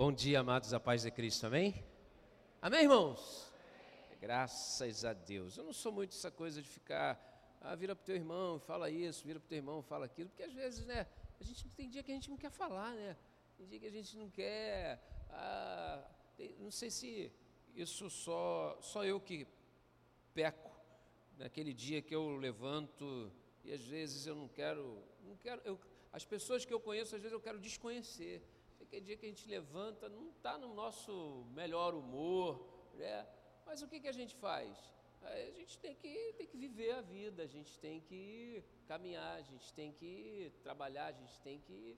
Bom dia, amados, a paz de Cristo, amém? Amém, irmãos? Amém. Graças a Deus. Eu não sou muito essa coisa de ficar, vira pro teu irmão, fala isso, vira pro teu irmão, fala aquilo, porque às vezes, né, a gente tem dia que a gente não quer falar, né? Tem dia que a gente não quer, não sei se isso só eu que peco, naquele dia que eu levanto e às vezes eu não quero, as pessoas que eu conheço, às vezes eu quero desconhecer. Aquele dia que a gente levanta, não está no nosso melhor humor, né? Mas o que a gente faz? A gente tem que viver a vida, a gente tem que caminhar, a gente tem que trabalhar, a gente tem que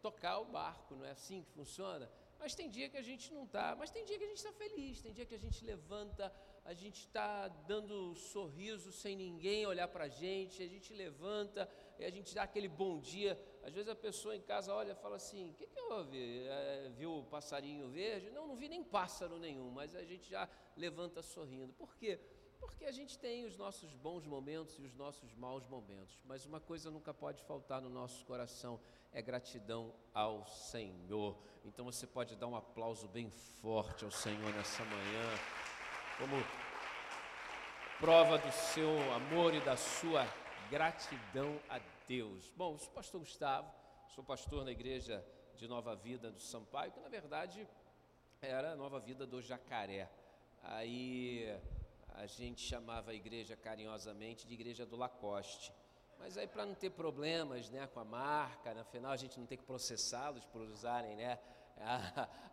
tocar o barco, não é assim que funciona? Mas tem dia que a gente não está, mas tem dia que a gente está feliz, tem dia que a gente levanta, a gente está dando sorriso sem ninguém olhar para a gente levanta e a gente dá aquele bom dia. Às vezes a pessoa em casa olha e fala assim, o que houve? Viu o passarinho verde? Não vi nem pássaro nenhum, mas a gente já levanta sorrindo. Por quê? Porque a gente tem os nossos bons momentos e os nossos maus momentos, mas uma coisa nunca pode faltar no nosso coração, é gratidão ao Senhor. Então você pode dar um aplauso bem forte ao Senhor nessa manhã, como prova do seu amor e da sua gratidão a Deus. Bom, eu sou o pastor Gustavo, sou pastor na igreja de Nova Vida do Sampaio, que na verdade era a Nova Vida do Jacaré. Aí a gente chamava a igreja carinhosamente de igreja do Lacoste. Mas aí para não ter problemas, né, com a marca, no final a gente não tem que processá-los por usarem, né,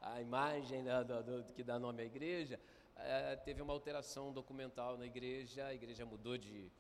a imagem que dá nome à igreja, teve uma alteração documental na igreja, a igreja mudou de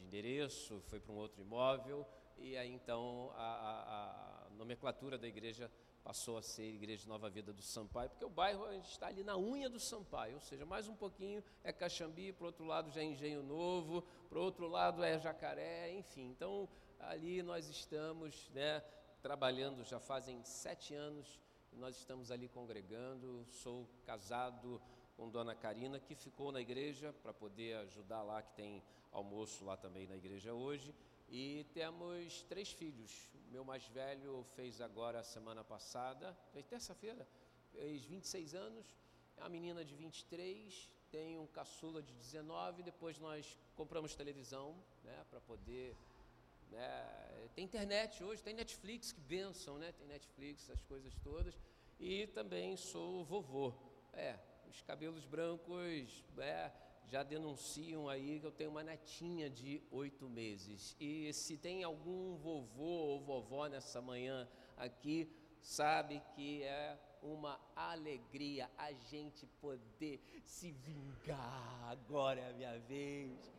endereço, foi para um outro imóvel, e aí então a nomenclatura da igreja passou a ser Igreja Nova Vida do Sampaio, porque o bairro a gente está ali na unha do Sampaio, ou seja, mais um pouquinho é Caxambi, para o outro lado já é Engenho Novo, para o outro lado é Jacaré, enfim. Então, ali nós estamos, né, trabalhando já fazem 7 anos, e nós estamos ali congregando. Sou casado com Dona Karina, que ficou na igreja para poder ajudar lá, que tem almoço lá também na igreja hoje. E temos 3 filhos. O meu mais velho fez agora, semana passada, terça-feira, fez 26 anos, a menina de 23, tem um caçula de 19, depois nós compramos televisão, né, para poder... Né, tem internet hoje, tem Netflix, que bênção, né? Tem Netflix, as coisas todas. E também sou vovô. Os cabelos brancos... já denunciam aí que eu tenho uma netinha de 8 meses. E se tem algum vovô ou vovó nessa manhã aqui, sabe que é uma alegria a gente poder se vingar. Agora é a minha vez.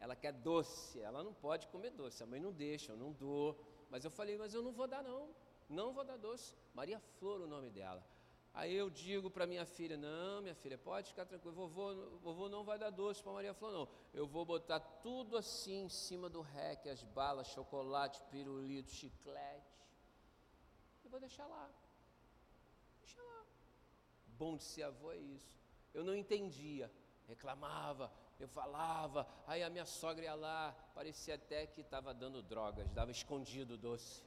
Ela quer doce, ela não pode comer doce. A mãe não deixa, eu não dou. Mas eu falei, mas eu não vou dar não, não vou dar doce. Maria Flor o nome dela. Aí eu digo para minha filha, não, minha filha, pode ficar tranquila, vovô não vai dar doce para Maria Flor, não. Eu vou botar tudo assim em cima do rack, as balas, chocolate, pirulito, chiclete, e vou deixar lá. Deixa lá. Bom de ser avô é isso. Eu não entendia, reclamava, eu falava, aí a minha sogra ia lá, parecia até que estava dando drogas, dava escondido o doce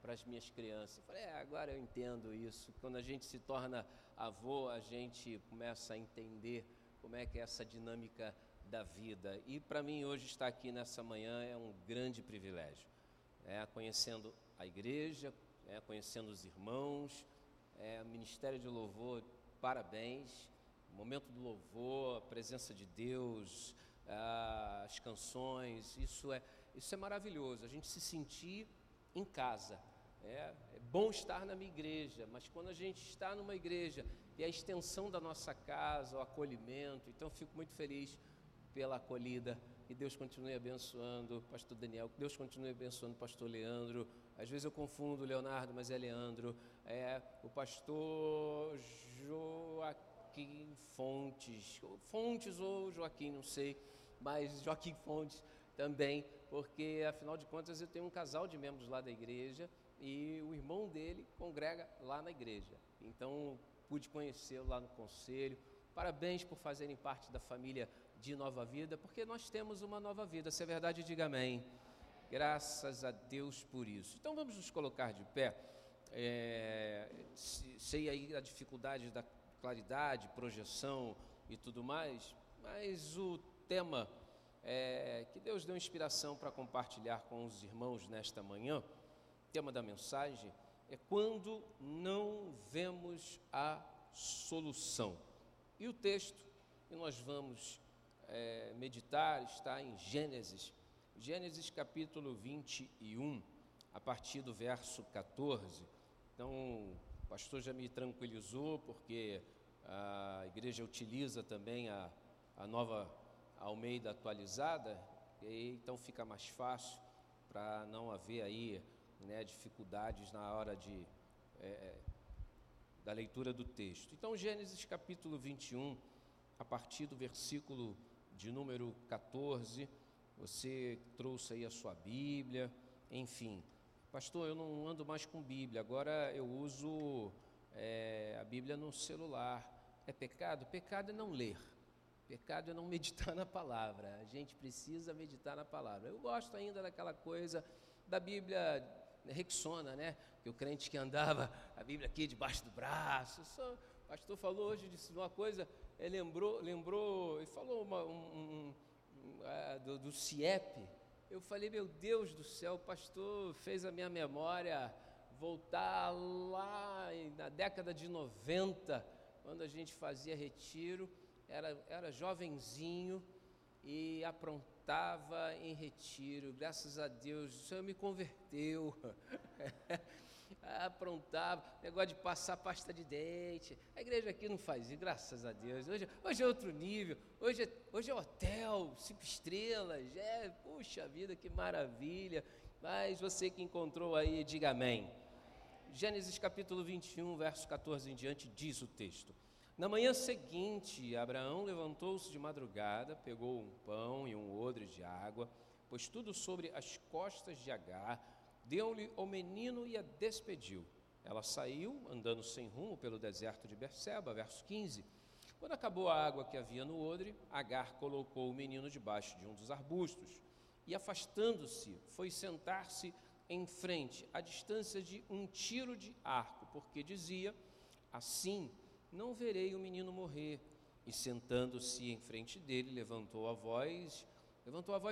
para as minhas crianças. Eu falei, agora eu entendo isso. Quando a gente se torna avô, a gente começa a entender como é que é essa dinâmica da vida. E para mim hoje estar aqui nessa manhã é um grande privilégio, conhecendo a igreja, conhecendo os irmãos, Ministério de Louvor, parabéns, o momento do louvor, a presença de Deus, as canções, isso é maravilhoso, a gente se sentir em casa. É bom estar na minha igreja, mas quando a gente está numa igreja e a extensão da nossa casa, o acolhimento, então eu fico muito feliz pela acolhida, que Deus continue abençoando o pastor Daniel, que Deus continue abençoando o pastor Leandro, às vezes eu confundo o Leonardo, mas é Leandro, o pastor Joaquim Fontes ou Joaquim, não sei, mas Joaquim Fontes também, porque afinal de contas eu tenho um casal de membros lá da igreja e o irmão dele congrega lá na igreja, então pude conhecê-lo lá no conselho. Parabéns por fazerem parte da família de Nova Vida, porque nós temos uma nova vida, se é verdade diga amém, graças a Deus por isso. Então vamos nos colocar de pé, sei aí a dificuldade da claridade, projeção e tudo mais, mas o tema que Deus deu inspiração para compartilhar com os irmãos nesta manhã, o tema da mensagem é quando não vemos a solução. E o texto que nós vamos meditar está em Gênesis capítulo 21, a partir do verso 14. Então, o pastor já me tranquilizou, porque a igreja utiliza também a nova Almeida atualizada, e então fica mais fácil para não haver aí, né, dificuldades na hora da leitura do texto. Então, Gênesis capítulo 21, a partir do versículo de número 14, você trouxe aí a sua Bíblia, enfim. Pastor, eu não ando mais com Bíblia, agora eu uso a Bíblia no celular. É pecado? Pecado é não ler, pecado é não meditar na palavra. A gente precisa meditar na palavra. Eu gosto ainda daquela coisa da Bíblia Rexona, né? Que o crente que andava a Bíblia aqui debaixo do braço. Só, o pastor falou hoje, disse uma coisa, ele lembrou e falou do CIEP. Eu falei, meu Deus do céu, o pastor fez a minha memória voltar lá na década de 90, quando a gente fazia retiro, era jovenzinho e aprontava em retiro. Graças a Deus, o Senhor me converteu. Aprontava, negócio de passar pasta de dente. A igreja aqui não faz isso, graças a Deus. Hoje é outro nível, hoje é hotel, 5 estrelas. Puxa vida, que maravilha. Mas você que encontrou aí, diga amém. Gênesis capítulo 21, verso 14 em diante, diz o texto: Na manhã seguinte, Abraão levantou-se de madrugada, pegou um pão e um odre de água, pôs tudo sobre as costas de Agar, deu-lhe ao menino e a despediu. Ela saiu, andando sem rumo, pelo deserto de Berseba. Verso 15. Quando acabou a água que havia no odre, Agar colocou o menino debaixo de um dos arbustos e, afastando-se, foi sentar-se em frente, à distância de um tiro de arco, porque dizia: assim não verei o menino morrer. E, sentando-se em frente dele, levantou a voz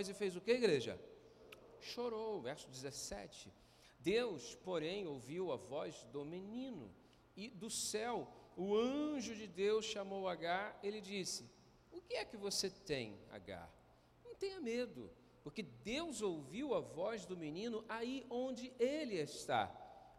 e fez o que, igreja? Chorou. Verso 17. Deus, porém, ouviu a voz do menino, e do céu o anjo de Deus chamou Agar. Ele disse: o que é que você tem, Agar? Não tenha medo, porque Deus ouviu a voz do menino aí onde ele está.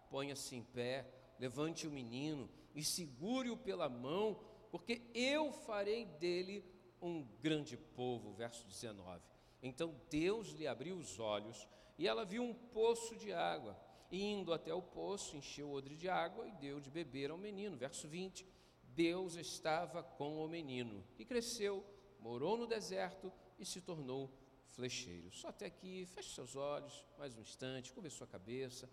Ponha-se em pé, levante o menino e segure-o pela mão, porque eu farei dele um grande povo. Verso 19. Então Deus lhe abriu os olhos, e ela viu um poço de água, e indo até o poço, encheu o odre de água e deu de beber ao menino. Verso 20, Deus estava com o menino, e cresceu, morou no deserto e se tornou flecheiro. Só até aqui, feche seus olhos, mais um instante, cubra sua cabeça.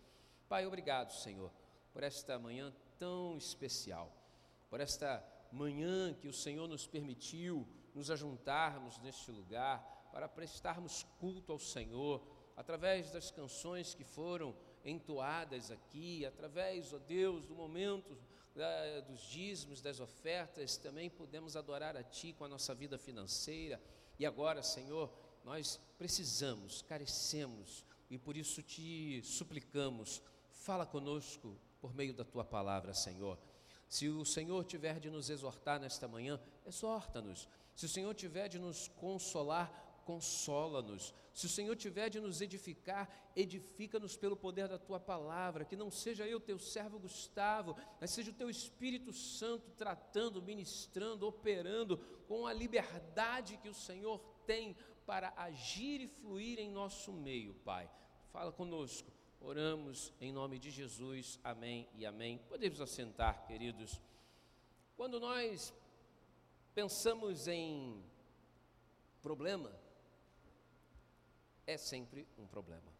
Pai, obrigado, Senhor, por esta manhã tão especial, por esta manhã que o Senhor nos permitiu nos ajuntarmos neste lugar, para prestarmos culto ao Senhor, através das canções que foram entoadas aqui, através, ó Deus, do momento dos dízimos, das ofertas, também podemos adorar a Ti com a nossa vida financeira. E agora, Senhor, nós precisamos, carecemos, e por isso Te suplicamos, fala conosco por meio da Tua palavra, Senhor. Se o Senhor tiver de nos exortar nesta manhã, exorta-nos. Se o Senhor tiver de nos consolar, consola-nos. Se o Senhor tiver de nos edificar, edifica-nos pelo poder da Tua palavra. Que não seja eu, Teu servo Gustavo, mas seja o Teu Espírito Santo tratando, ministrando, operando com a liberdade que o Senhor tem para agir e fluir em nosso meio, Pai. Fala conosco, oramos em nome de Jesus, amém e amém. Podemos assentar, queridos. Quando nós pensamos em problema, é sempre um problema.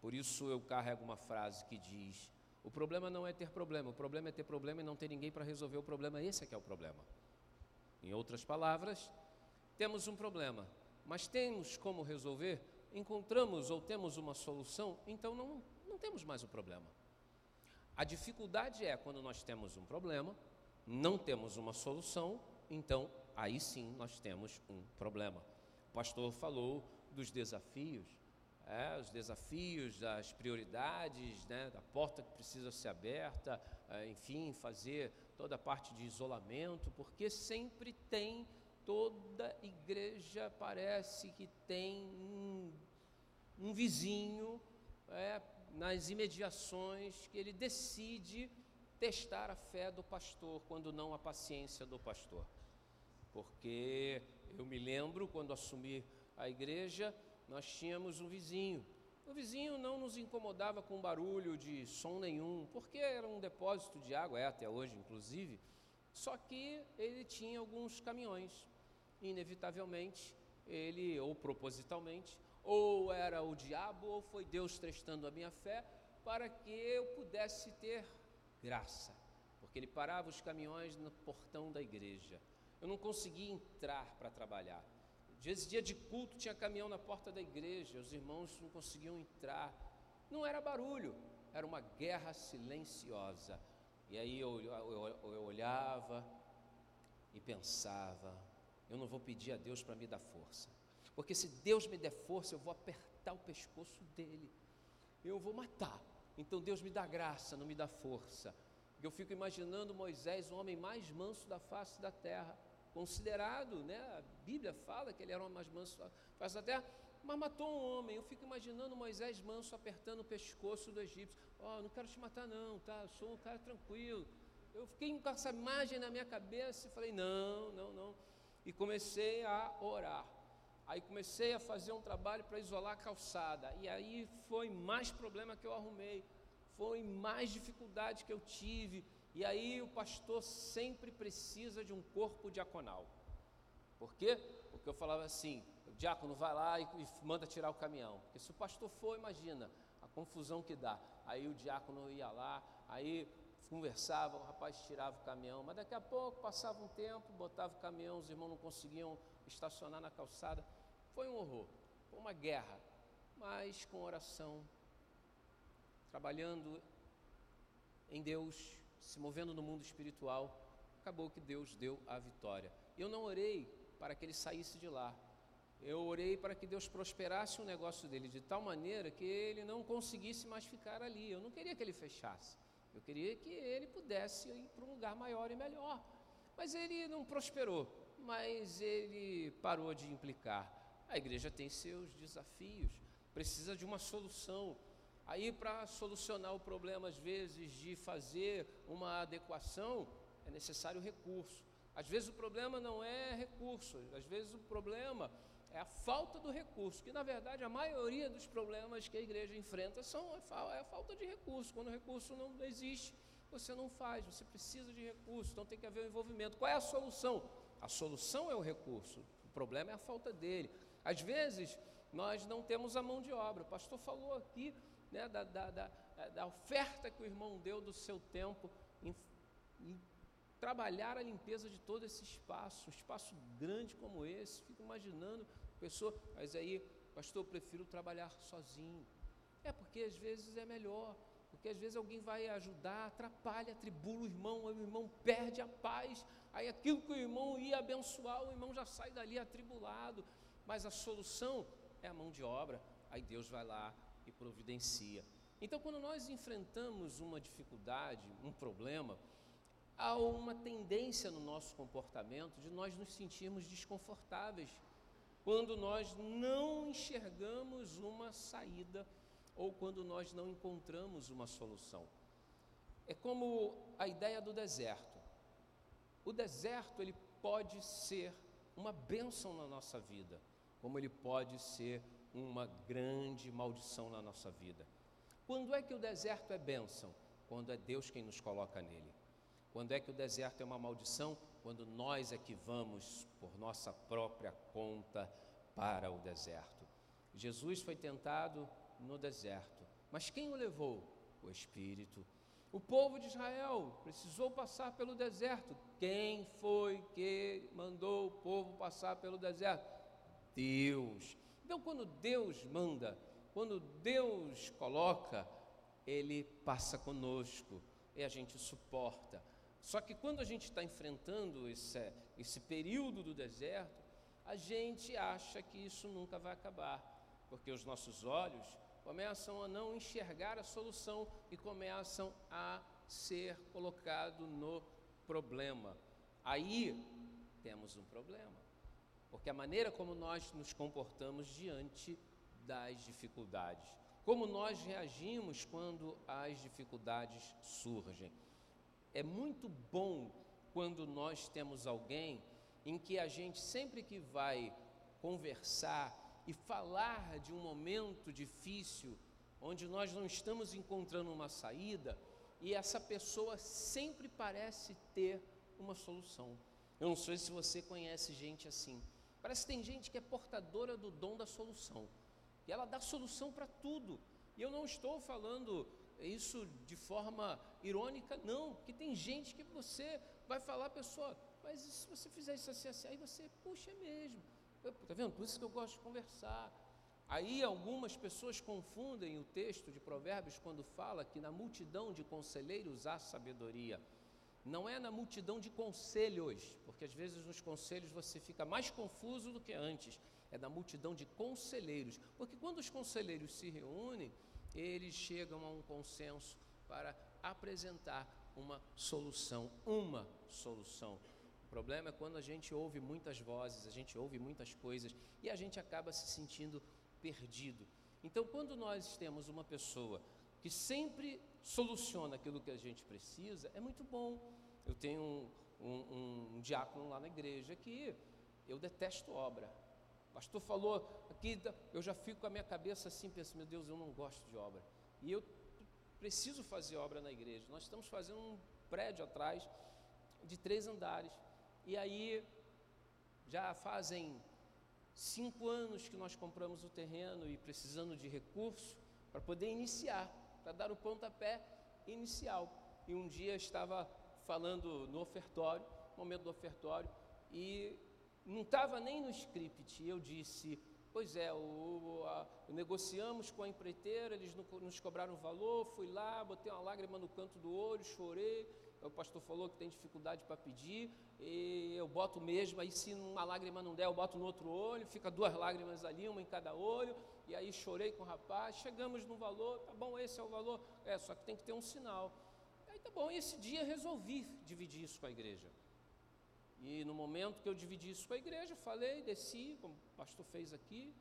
Por isso eu carrego uma frase que diz: o problema não é ter problema, o problema é ter problema e não ter ninguém para resolver o problema. Esse é que é o problema. Em outras palavras, temos um problema, mas temos como resolver, encontramos ou temos uma solução, então não temos mais o problema. A dificuldade é quando nós temos um problema, não temos uma solução, então aí sim nós temos um problema. O pastor falou dos desafios, os desafios, das prioridades, né, da porta que precisa ser aberta, enfim, fazer toda a parte de isolamento, porque sempre tem, toda igreja parece que tem um vizinho nas imediações que ele decide testar a fé do pastor, quando não a paciência do pastor. Porque eu me lembro, quando assumi a igreja, nós tínhamos um vizinho. O vizinho não nos incomodava com barulho de som nenhum, porque era um depósito de água, até hoje inclusive, só que ele tinha alguns caminhões. Inevitavelmente, ele, ou propositalmente, ou era o diabo, ou foi Deus testando a minha fé, para que eu pudesse ter graça, porque ele parava os caminhões no portão da igreja. Eu não conseguia entrar para trabalhar. Dia de culto tinha caminhão na porta da igreja, os irmãos não conseguiam entrar. Não era barulho, era uma guerra silenciosa. E aí eu olhava e pensava, eu não vou pedir a Deus para me dar força, porque se Deus me der força, eu vou apertar o pescoço dele, eu vou matar. Então Deus me dá graça, não me dá força. Eu fico imaginando Moisés, o homem mais manso da face da terra, considerado, né, a Bíblia fala que ele era o mais manso da face da terra, mas matou um homem. Eu fico imaginando Moisés manso apertando o pescoço do egípcio. Ó, não quero te matar não, tá? Eu sou um cara tranquilo. Eu fiquei com essa imagem na minha cabeça e falei, não. E comecei a orar. Aí comecei a fazer um trabalho para isolar a calçada. E aí foi mais problema que eu arrumei. Foi mais dificuldade que eu tive. E aí o pastor sempre precisa de um corpo diaconal. Por quê? Porque eu falava assim, o diácono vai lá e manda tirar o caminhão. Porque se o pastor for, imagina a confusão que dá. Aí o diácono ia lá, aí conversava, o rapaz tirava o caminhão. Mas daqui a pouco passava um tempo, botava o caminhão, os irmãos não conseguiam estacionar na calçada. Foi um horror, foi uma guerra, mas com oração, trabalhando em Deus, se movendo no mundo espiritual, acabou que Deus deu a vitória. Eu não orei para que ele saísse de lá, eu orei para que Deus prosperasse o negócio dele de tal maneira que ele não conseguisse mais ficar ali. Eu não queria que ele fechasse, eu queria que ele pudesse ir para um lugar maior e melhor, mas ele não prosperou, mas ele parou de implicar. A igreja tem seus desafios, precisa de uma solução. Aí, para solucionar o problema, às vezes, de fazer uma adequação, é necessário recurso. Às vezes o problema não é recurso, às vezes o problema é a falta do recurso, que na verdade a maioria dos problemas que a igreja enfrenta é a falta de recurso. Quando o recurso não existe, você não faz, você precisa de recurso, então tem que haver um envolvimento. Qual é a solução? A solução é o recurso, o problema é a falta dele. Às vezes nós não temos a mão de obra. O pastor falou aqui, né, da oferta que o irmão deu do seu tempo em trabalhar a limpeza de todo esse espaço, um espaço grande como esse. Fico imaginando a pessoa, mas aí, pastor, eu prefiro trabalhar sozinho. É porque às vezes é melhor, porque às vezes alguém vai ajudar, atrapalha, atribula o irmão, aí o irmão perde a paz, aí aquilo que o irmão ia abençoar, o irmão já sai dali atribulado. Mas a solução é a mão de obra, aí Deus vai lá e providencia. Então, quando nós enfrentamos uma dificuldade, um problema, há uma tendência no nosso comportamento de nós nos sentirmos desconfortáveis, quando nós não enxergamos uma saída ou quando nós não encontramos uma solução. É como a ideia do deserto. O deserto, ele pode ser uma bênção na nossa vida, como ele pode ser uma grande maldição na nossa vida. Quando é que o deserto é bênção? Quando é Deus quem nos coloca nele. Quando é que o deserto é uma maldição? Quando nós é que vamos por nossa própria conta para o deserto. Jesus foi tentado no deserto, mas quem o levou? O Espírito. O povo de Israel precisou passar pelo deserto. Quem foi que mandou o povo passar pelo deserto? Deus. Então, quando Deus manda, quando Deus coloca, ele passa conosco e a gente suporta. Só que quando a gente está enfrentando esse período do deserto, a gente acha que isso nunca vai acabar, porque os nossos olhos começam a não enxergar a solução e começam a ser colocado no problema. Aí temos um problema, porque a maneira como nós nos comportamos diante das dificuldades, como nós reagimos quando as dificuldades surgem. É muito bom quando nós temos alguém em que a gente sempre que vai conversar e falar de um momento difícil, onde nós não estamos encontrando uma saída, e essa pessoa sempre parece ter uma solução. Eu não sei se você conhece gente assim. Parece que tem gente que é portadora do dom da solução. E ela dá solução para tudo. E eu não estou falando isso de forma irônica, não. Porque tem gente que você vai falar, pessoa, mas se você fizer isso assim, assim, aí você, puxa, é mesmo. Tá vendo? Por isso que eu gosto de conversar. Aí algumas pessoas confundem o texto de Provérbios quando fala que na multidão de conselheiros há sabedoria. Não é na multidão de conselhos, porque às vezes nos conselhos você fica mais confuso do que antes. É na multidão de conselheiros, porque quando os conselheiros se reúnem, eles chegam a um consenso para apresentar uma solução, O problema é quando a gente ouve muitas vozes, a gente ouve muitas coisas e a gente acaba se sentindo perdido. Então, quando nós temos uma pessoa que sempre soluciona aquilo que a gente precisa, é muito bom. Eu tenho um diácono lá na igreja que eu detesto obra. O pastor falou aqui, eu já fico com a minha cabeça assim, penso, meu Deus, eu não gosto de obra. E eu preciso fazer obra na igreja. Nós estamos fazendo um prédio atrás de 3 andares. E aí, já fazem 5 anos que nós compramos o terreno e precisando de recurso para poder iniciar, para dar o pontapé inicial. E um dia estava falando no ofertório, momento do ofertório, e não estava nem no script. E eu disse, pois é, negociamos com a empreiteira, eles nos cobraram o valor, fui lá, botei uma lágrima no canto do olho, chorei. O pastor falou que tem dificuldade para pedir, e eu boto mesmo, aí se uma lágrima não der, eu boto no outro olho, fica 2 lágrimas ali, uma em cada olho, e aí chorei com o rapaz, chegamos no valor, tá bom, esse é o valor, só que tem que ter um sinal. Aí tá bom, esse dia resolvi dividir isso com a igreja. E no momento que eu dividi isso com a igreja, falei, desci, como o pastor fez aqui,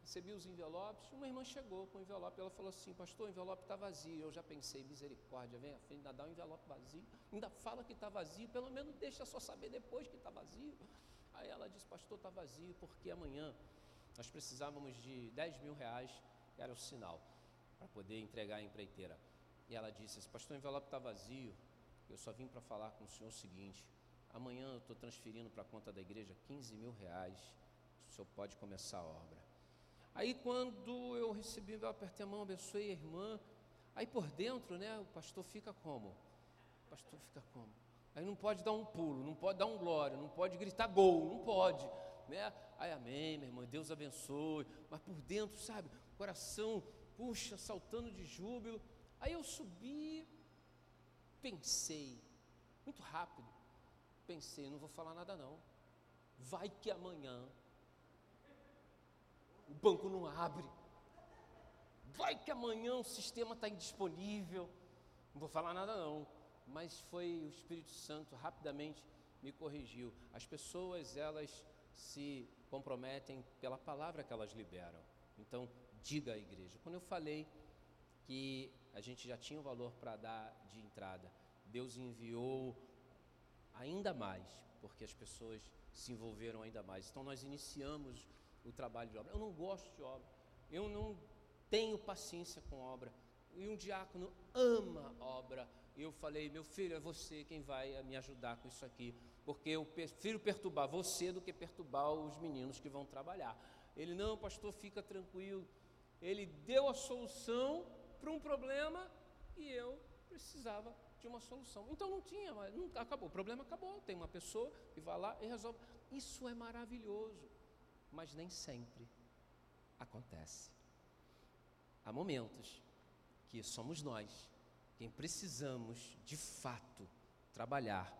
recebi os envelopes, uma irmã chegou com o envelope, ela falou assim, pastor, o envelope está vazio. Eu já pensei, misericórdia, vem à frente, ainda dá um envelope vazio, ainda fala que está vazio, pelo menos deixa só saber depois que está vazio. Aí ela disse, pastor, está vazio, porque amanhã nós precisávamos de 10 mil reais, que era o sinal, para poder entregar a empreiteira. E ela disse, pastor, o envelope está vazio, eu só vim para falar com o senhor o seguinte, amanhã eu estou transferindo para a conta da igreja 15 mil reais, o senhor pode começar a obra. Aí quando eu recebi, eu apertei a mão, abençoei a irmã, aí por dentro, né, o pastor fica como? O pastor fica como? Aí não pode dar um pulo, não pode dar um glória, não pode gritar gol, não pode, né? Aí amém, minha irmã, Deus abençoe, mas por dentro, sabe, coração, puxa, saltando de júbilo. Aí eu subi, pensei, muito rápido, pensei, não vou falar nada não, vai que amanhã o banco não abre, vai que amanhã o sistema está indisponível, não vou falar nada não, mas foi o Espírito Santo rapidamente me corrigiu. As pessoas, elas se comprometem pela palavra que elas liberam, então diga à igreja, quando eu falei que a gente já tinha o valor para dar de entrada, Deus enviou ainda mais, porque as pessoas se envolveram ainda mais, então nós iniciamos o trabalho de obra. Eu não gosto de obra, eu não tenho paciência com obra, e um diácono ama obra, e eu falei, meu filho, é você quem vai me ajudar com isso aqui, porque eu prefiro perturbar você do que perturbar os meninos que vão trabalhar. Ele, não, pastor, fica tranquilo, ele deu a solução para um problema, e eu precisava de uma solução, então não tinha, mas acabou, o problema acabou, tem uma pessoa que vai lá e resolve. Isso é maravilhoso, mas nem sempre acontece. Há momentos que somos nós quem precisamos, de fato, trabalhar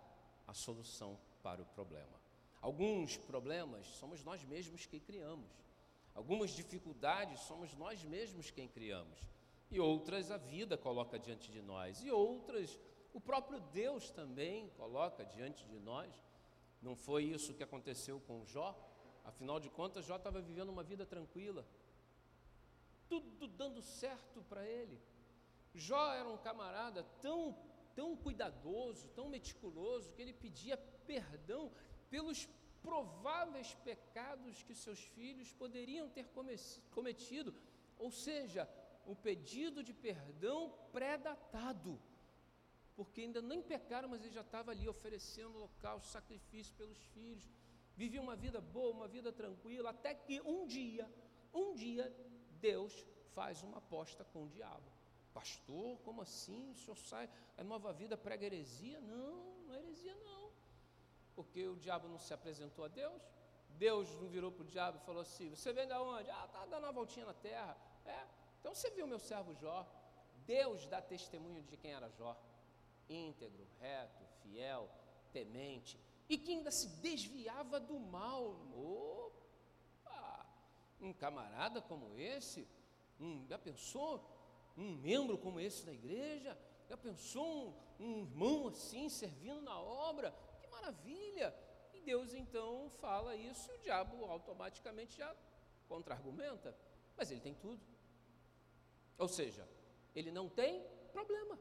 a solução para o problema. Alguns problemas somos nós mesmos quem criamos. Algumas dificuldades somos nós mesmos quem criamos. E outras a vida coloca diante de nós. E outras o próprio Deus também coloca diante de nós. Não foi isso que aconteceu com Jó? Afinal de contas, Jó estava vivendo uma vida tranquila. Tudo dando certo para ele. Jó era um camarada tão cuidadoso, tão meticuloso, que ele pedia perdão pelos prováveis pecados que seus filhos poderiam ter cometido. Ou seja, um pedido de perdão pré-datado, porque ainda nem pecaram, mas ele já estava ali oferecendo holocausto, sacrifício pelos filhos. Vivia uma vida boa, uma vida tranquila, até que um dia Deus faz uma aposta com o diabo. Pastor, como assim? O senhor sai, a Nova Vida prega heresia? Não é heresia não, porque o diabo não se apresentou a Deus. Deus não virou para o diabo e falou assim: você vem de onde? Ah, tá dando uma voltinha na terra. Então você viu meu servo Jó. Deus dá testemunho de quem era Jó: íntegro, reto, fiel, temente, e que ainda se desviava do mal. Opa! Um camarada como esse, já pensou? Um membro como esse da igreja, já pensou? Um irmão assim, servindo na obra? Que maravilha! E Deus então fala isso, e o diabo automaticamente já contra-argumenta, mas ele tem tudo. Ou seja, ele não tem problema.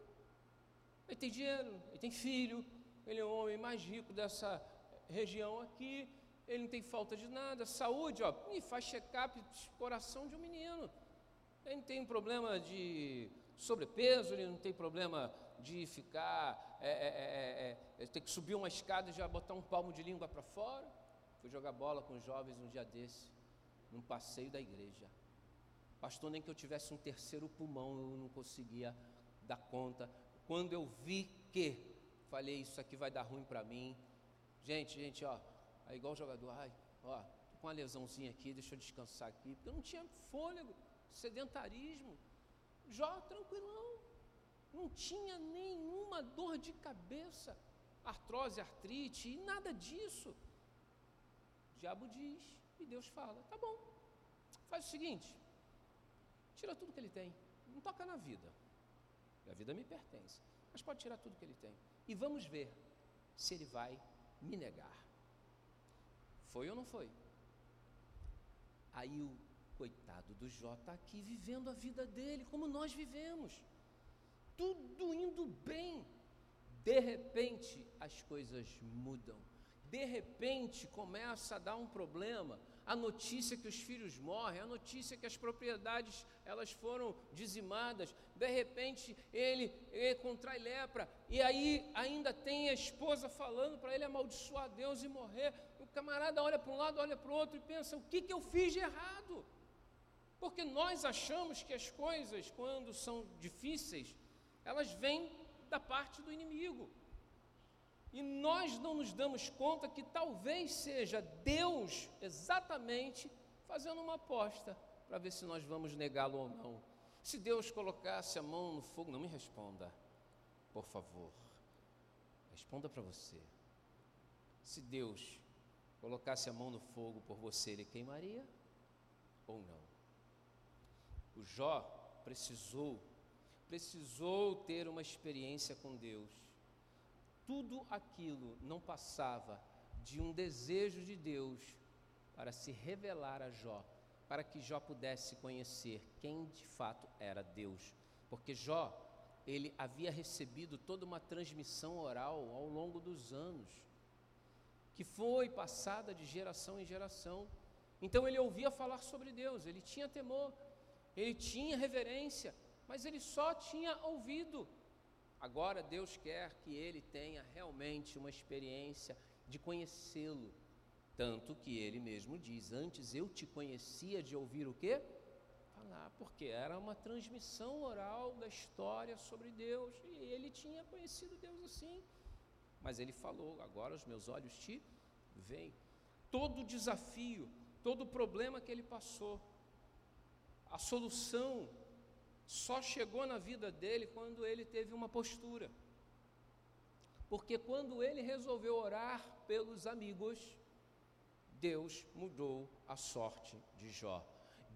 Ele tem dinheiro, ele tem filho, ele é o homem mais rico dessa região aqui, ele não tem falta de nada, saúde, ó, faz check-up coração de um menino. Ele não tem problema de sobrepeso, ele não tem problema de ficar, ter que subir uma escada e já botar um palmo de língua para fora. Fui jogar bola com os jovens um dia desse, num passeio da igreja. Pastor, nem que eu tivesse um terceiro pulmão, eu não conseguia dar conta. Quando eu vi que, falei, isso aqui vai dar ruim para mim. Gente, ó, é igual o jogador, ai, ó, tô com uma lesãozinha aqui, deixa eu descansar aqui, porque eu não tinha fôlego, sedentarismo. Jó, tranquilão, não tinha nenhuma dor de cabeça, artrose, artrite, nada disso. O diabo diz e Deus fala: tá bom, faz o seguinte, tira tudo que ele tem, não toca na vida, a vida me pertence, mas pode tirar tudo que ele tem, e vamos ver se ele vai me negar. Foi ou não foi? Aí o coitado do Jó está aqui vivendo a vida dele, como nós vivemos, tudo indo bem. De repente as coisas mudam, de repente começa a dar um problema. A notícia que os filhos morrem, a notícia que as propriedades elas foram dizimadas, de repente ele contrai lepra, e aí ainda tem a esposa falando para ele amaldiçoar Deus e morrer. O camarada olha para um lado, olha para o outro e pensa: o que eu fiz de errado? Porque nós achamos que as coisas, quando são difíceis, elas vêm da parte do inimigo. E nós não nos damos conta que talvez seja Deus exatamente fazendo uma aposta para ver se nós vamos negá-lo ou não. Se Deus colocasse a mão no fogo, não me responda, por favor, responda para você. Se Deus colocasse a mão no fogo por você, ele queimaria ou não? O Jó precisou ter uma experiência com Deus. Tudo aquilo não passava de um desejo de Deus para se revelar a Jó, para que Jó pudesse conhecer quem de fato era Deus. Porque Jó, ele havia recebido toda uma transmissão oral ao longo dos anos, que foi passada de geração em geração. Então ele ouvia falar sobre Deus, ele tinha temor, ele tinha reverência, mas ele só tinha ouvido. Agora Deus quer que ele tenha realmente uma experiência de conhecê-lo, tanto que ele mesmo diz: antes eu te conhecia de ouvir o quê? Falar, porque era uma transmissão oral da história sobre Deus, e ele tinha conhecido Deus assim, mas ele falou: agora os meus olhos te veem. Todo desafio, todo problema que ele passou, a solução só chegou na vida dele quando ele teve uma postura. Porque quando ele resolveu orar pelos amigos, Deus mudou a sorte de Jó.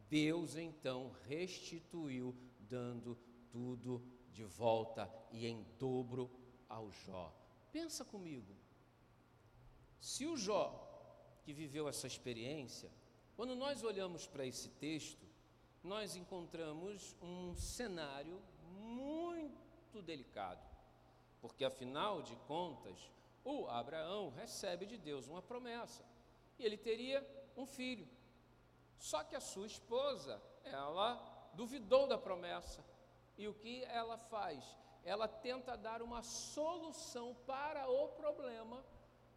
Deus então restituiu, dando tudo de volta e em dobro ao Jó. Pensa comigo, se o Jó que viveu essa experiência, quando nós olhamos para esse texto, nós encontramos um cenário muito delicado. Porque, afinal de contas, o Abraão recebe de Deus uma promessa. E ele teria um filho. Só que a sua esposa, ela duvidou da promessa. E o que ela faz? Ela tenta dar uma solução para o problema,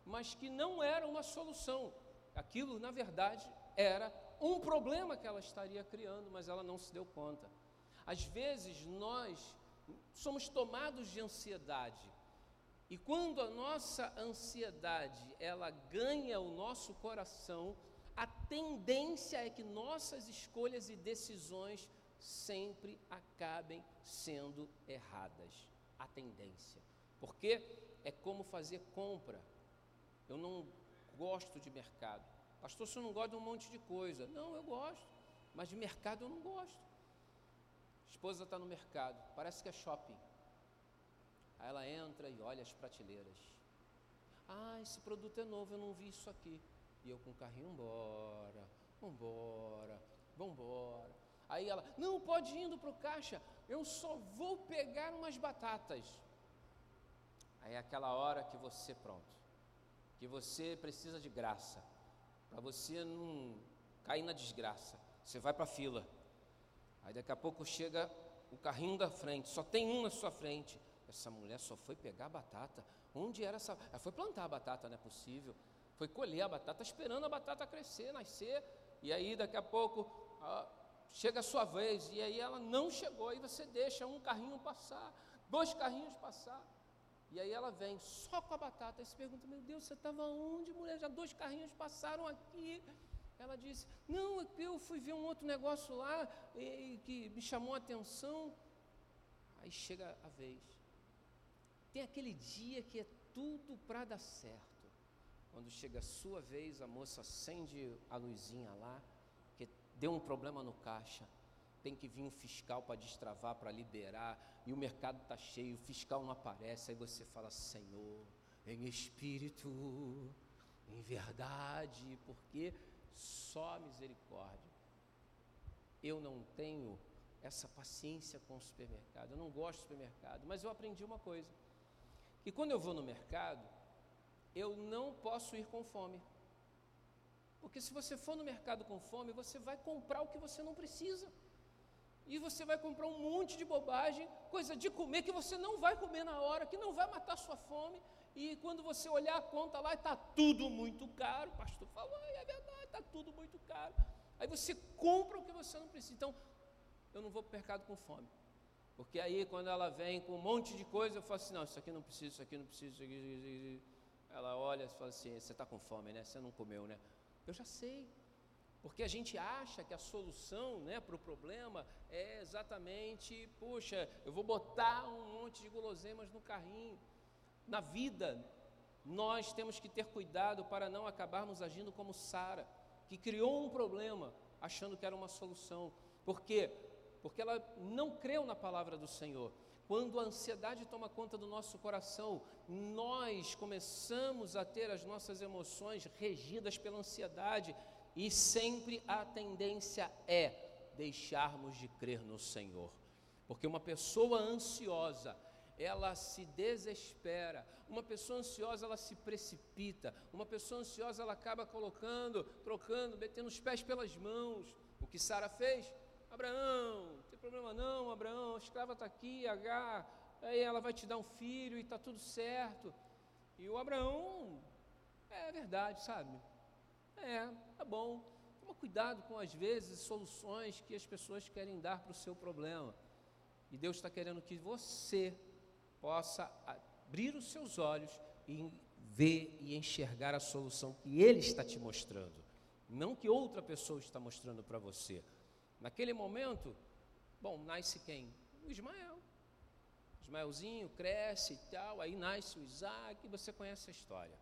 mas que não era uma solução. Aquilo, na verdade, era um problema que ela estaria criando, mas ela não se deu conta. Às vezes, nós somos tomados de ansiedade, e quando a nossa ansiedade ela ganha o nosso coração, a tendência é que nossas escolhas e decisões sempre acabem sendo erradas. A tendência, porque é como fazer compra. Eu não gosto de mercado. Pastor, você não gosta de um monte de coisa? Não, eu gosto, mas de mercado eu não gosto. Esposa está no mercado, parece que é shopping. Aí ela entra e olha as prateleiras. Ah, esse produto é novo, eu não vi isso aqui. E eu com o carrinho, vambora. Aí ela, não, pode ir indo para o caixa, eu só vou pegar umas batatas. Aí é aquela hora que você, pronto, que você precisa de graça, para você não cair na desgraça, você vai para a fila. Aí daqui a pouco chega o carrinho da frente, só tem um na sua frente. Essa mulher só foi pegar a batata. Onde era essa? Ela foi plantar a batata, não é possível. Foi colher a batata, esperando a batata crescer, nascer. E aí daqui a pouco chega a sua vez, e aí ela não chegou. Aí você deixa um carrinho passar, dois carrinhos passar. E aí ela vem só com a batata. Aí você pergunta, meu Deus, você estava onde, mulher? Já dois carrinhos passaram aqui. Ela disse, não, eu fui ver um outro negócio lá e que me chamou a atenção. Aí chega a vez. Tem aquele dia que é tudo para dar certo. Quando chega a sua vez, a moça acende a luzinha lá, que deu um problema no caixa. Tem que vir um fiscal para destravar, para liberar, e o mercado está cheio, o fiscal não aparece. Aí você fala, Senhor, em espírito, em verdade, porque só misericórdia. Eu não tenho essa paciência com o supermercado. Eu não gosto de supermercado, mas eu aprendi uma coisa, que quando eu vou no mercado, eu não posso ir com fome, porque se você for no mercado com fome, você vai comprar o que você não precisa, e você vai comprar um monte de bobagem, coisa de comer que você não vai comer na hora, que não vai matar sua fome. E quando você olhar a conta lá, está tudo muito caro. O pastor falou, é verdade, está tudo muito caro. Aí você compra o que você não precisa. Então, eu não vou para o mercado com fome. Porque aí, quando ela vem com um monte de coisa, eu falo assim, não, isso aqui não precisa, isso aqui não precisa, isso aqui, isso aqui, isso aqui. Ela olha e fala assim, você está com fome, né? Você não comeu, né? Eu já sei. Porque a gente acha que a solução, né, para o problema é exatamente, puxa, eu vou botar um monte de guloseimas no carrinho. Na vida, nós temos que ter cuidado para não acabarmos agindo como Sara, que criou um problema achando que era uma solução. Por quê? Porque ela não creu na palavra do Senhor. Quando a ansiedade toma conta do nosso coração, nós começamos a ter as nossas emoções regidas pela ansiedade, e sempre a tendência é deixarmos de crer no Senhor. Porque uma pessoa ansiosa, ela se desespera. Uma pessoa ansiosa, ela se precipita. Uma pessoa ansiosa, ela acaba trocando, metendo os pés pelas mãos. O que Sara fez? Abraão, não tem problema não, Abraão, a escrava está aqui, Agar, aí ela vai te dar um filho e está tudo certo. E o Abraão, é verdade, sabe? É, tá bom. Toma cuidado com, às vezes, soluções que as pessoas querem dar para o seu problema. E Deus está querendo que você possa abrir os seus olhos e ver e enxergar a solução que Ele está te mostrando, não que outra pessoa está mostrando para você. Naquele momento, Bom, nasce quem? O Ismael. Ismaelzinho cresce e tal, aí nasce o Isaac e você conhece a história.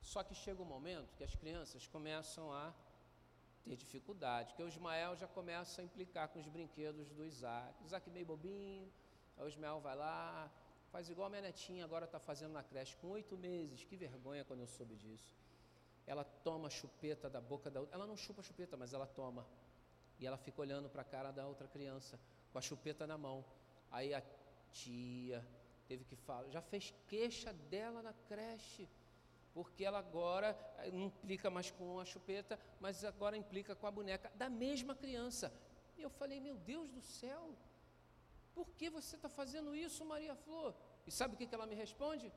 Só que chega um momento que as crianças começam a ter dificuldade, porque o Ismael já começa a implicar com os brinquedos do Isaac. O Isaac meio bobinho, aí o Ismael vai lá, faz igual a minha netinha, agora está fazendo na creche com 8 meses, que vergonha quando eu soube disso. Ela toma a chupeta da boca da outra, ela não chupa a chupeta, mas ela toma. E ela fica olhando para a cara da outra criança, com a chupeta na mão. Aí a tia teve que falar, já fez queixa dela na creche, porque ela agora não implica mais com a chupeta, mas agora implica com a boneca da mesma criança. E eu falei, meu Deus do céu, por que você está fazendo isso, Maria Flor? E sabe o que ela me responde?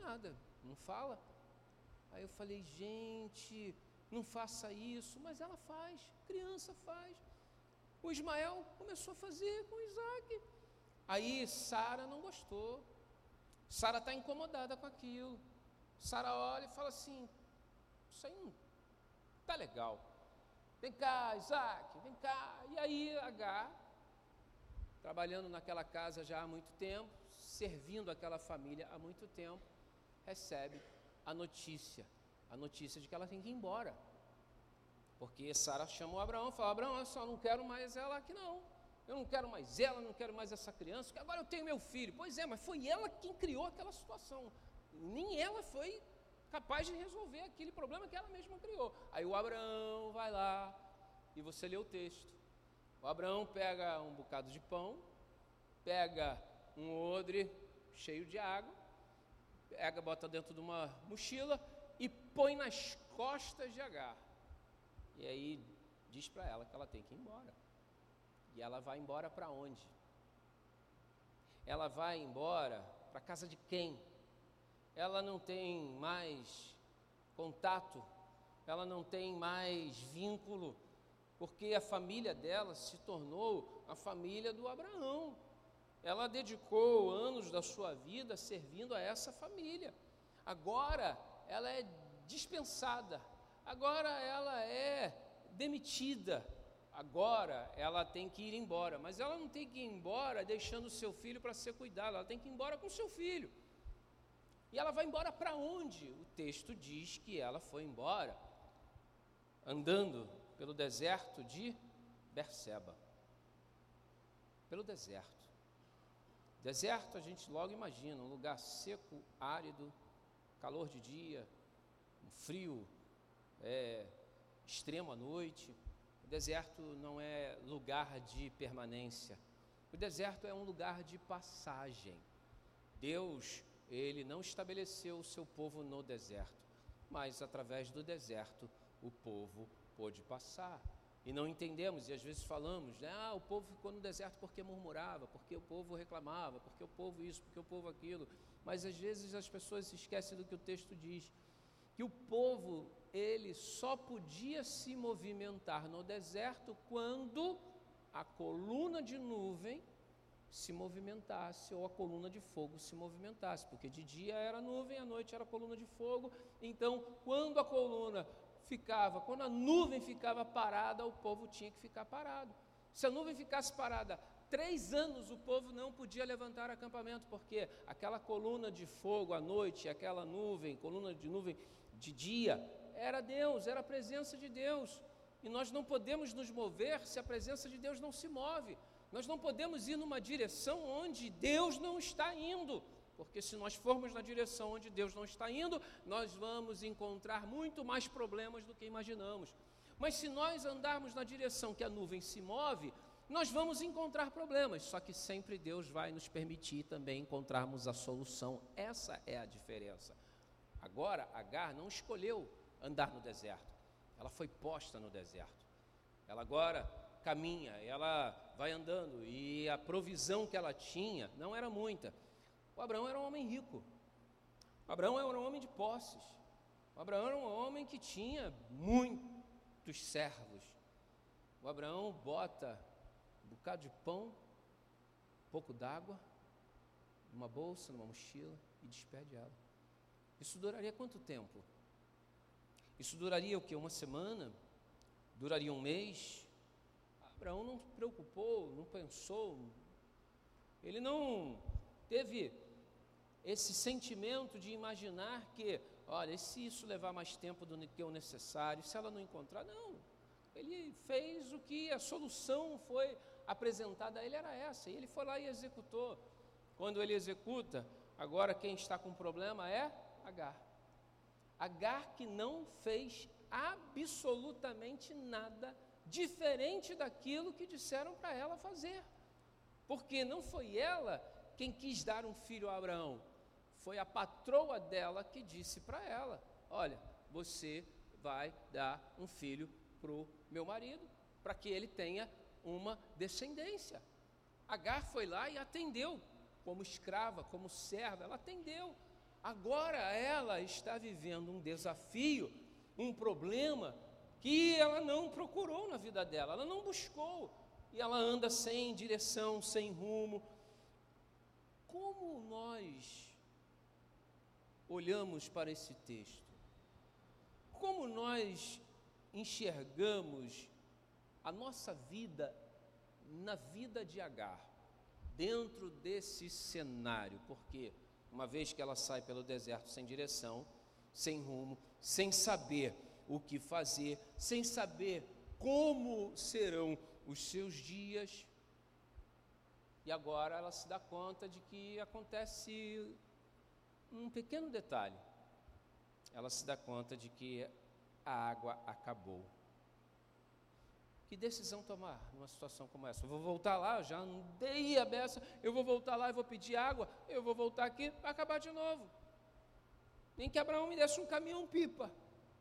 Nada, não fala. Aí eu falei, gente, não faça isso, mas ela faz, criança faz. O Ismael começou a fazer com o Isaac. Aí Sara não gostou. Sara está incomodada com aquilo. Sara olha e fala assim, isso aí não está legal. Vem cá, Isaac, vem cá. E aí Agar, trabalhando naquela casa já há muito tempo, servindo aquela família há muito tempo, recebe a notícia de que ela tem que ir embora. Porque Sara chamou Abraão e falou, Abraão, eu só não quero mais ela aqui não. Eu não quero mais ela, não quero mais essa criança, porque agora eu tenho meu filho. Pois é, mas foi ela quem criou aquela situação. Nem ela foi capaz de resolver aquele problema que ela mesma criou. Aí o Abraão vai lá e você lê o texto. O Abraão pega um bocado de pão, pega um odre cheio de água, pega, bota dentro de uma mochila e põe nas costas de Agar. E aí diz para ela que ela tem que ir embora. E ela vai embora para onde? Ela vai embora para casa de quem? Ela não tem mais contato, ela não tem mais vínculo, porque a família dela se tornou a família do Abraão. Ela dedicou anos da sua vida servindo a essa família. Agora ela é dispensada. Agora ela é demitida, agora ela tem que ir embora, mas ela não tem que ir embora deixando o seu filho para ser cuidado, ela tem que ir embora com o seu filho. E ela vai embora para onde? O texto diz que ela foi embora, andando pelo deserto de Berseba. Pelo deserto. Deserto a gente logo imagina, um lugar seco, árido, calor de dia, um frio, extremo à noite. O deserto não é lugar de permanência. O deserto é um lugar de passagem. Deus, ele não estabeleceu o seu povo no deserto, mas através do deserto o povo pôde passar. E não entendemos, e às vezes falamos, né? Ah, o povo ficou no deserto porque murmurava, porque o povo reclamava, porque o povo isso, porque o povo aquilo. Mas às vezes as pessoas se esquecem do que o texto diz, que o povo, ele só podia se movimentar no deserto quando a coluna de nuvem se movimentasse ou a coluna de fogo se movimentasse, porque de dia era nuvem, à noite era coluna de fogo. Então, quando a nuvem ficava parada, o povo tinha que ficar parado. Se a nuvem ficasse parada 3 anos, o povo não podia levantar acampamento, porque aquela coluna de fogo à noite, aquela nuvem, coluna de nuvem de dia, era Deus, era a presença de Deus. E nós não podemos nos mover se a presença de Deus não se move. Nós não podemos ir numa direção onde Deus não está indo, porque se nós formos na direção onde Deus não está indo, nós vamos encontrar muito mais problemas do que imaginamos. Mas se nós andarmos na direção que a nuvem se move, nós vamos encontrar problemas, só que sempre Deus vai nos permitir também encontrarmos a solução. Essa é a diferença. Agora, Agar não escolheu andar no deserto, ela foi posta no deserto. Ela agora caminha, ela vai andando, e a provisão que ela tinha não era muita. O Abraão era um homem rico, o Abraão era um homem de posses, o Abraão era um homem que tinha muitos servos. O Abraão bota um bocado de pão, um pouco d'água, uma bolsa, numa mochila, e despede ela. Isso duraria quanto tempo? Isso duraria o quê? Uma semana? Duraria um mês? Abraão não se preocupou, não pensou, ele não teve esse sentimento de imaginar que, olha, e se isso levar mais tempo do que o necessário, se ela não encontrar, não. Ele fez o que a solução foi apresentada a ele, era essa, e ele foi lá e executou. Quando ele executa, agora quem está com problema é Agar. Agar que não fez absolutamente nada diferente daquilo que disseram para ela fazer, porque não foi ela quem quis dar um filho a Abraão, foi a patroa dela que disse para ela, olha, você vai dar um filho para o meu marido, para que ele tenha uma descendência. Agar foi lá e atendeu, como escrava, como serva, ela atendeu. Agora ela está vivendo um desafio, um problema que ela não procurou na vida dela, ela não buscou, e ela anda sem direção, sem rumo. Como nós olhamos para esse texto? Como nós enxergamos a nossa vida na vida de Agar, dentro desse cenário? Porque uma vez que ela sai pelo deserto sem direção, sem rumo, sem saber o que fazer, sem saber como serão os seus dias, e agora ela se dá conta de que acontece um pequeno detalhe. Ela se dá conta de que a água acabou. Que decisão tomar numa situação como essa? Eu vou voltar lá, eu já andei a beça, eu vou voltar lá e vou pedir água, eu vou voltar aqui, vai acabar de novo. Nem que Abraão me desse um caminhão-pipa.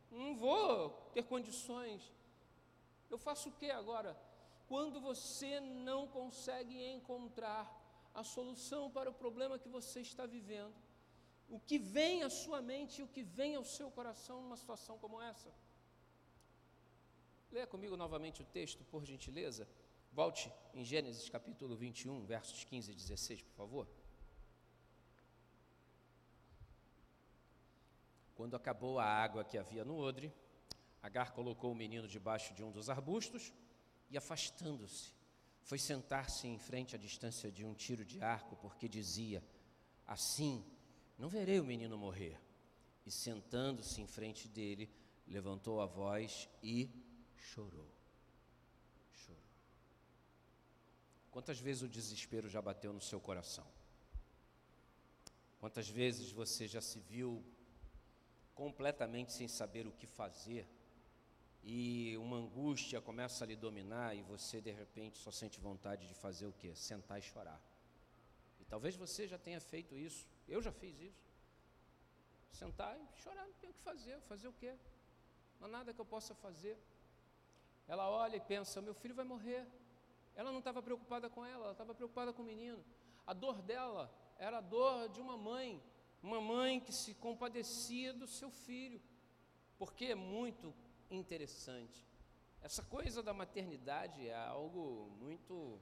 Não vou ter condições. Eu faço o que agora? Quando você não consegue encontrar a solução para o problema que você está vivendo, o que vem à sua mente e o que vem ao seu coração numa situação como essa? Leia comigo novamente o texto, por gentileza. Volte em Gênesis capítulo 21, versos 15 e 16, por favor. Quando acabou a água que havia no odre, Agar colocou o menino debaixo de um dos arbustos e, afastando-se, foi sentar-se em frente à distância de um tiro de arco, porque dizia, assim, não verei o menino morrer. E, sentando-se em frente dele, levantou a voz e chorou. Chorou. Quantas vezes o desespero já bateu no seu coração? Quantas vezes você já se viu completamente sem saber o que fazer e uma angústia começa a lhe dominar e você de repente só sente vontade de fazer o quê? Sentar e chorar. E talvez você já tenha feito isso. Eu já fiz isso. Sentar e chorar, não tenho o que fazer. Fazer o quê? Não há nada que eu possa fazer. Ela olha e pensa, meu filho vai morrer. Ela não estava preocupada com ela estava preocupada com o menino. A dor dela era a dor de uma mãe que se compadecia do seu filho, porque é muito interessante. Essa coisa da maternidade é algo muito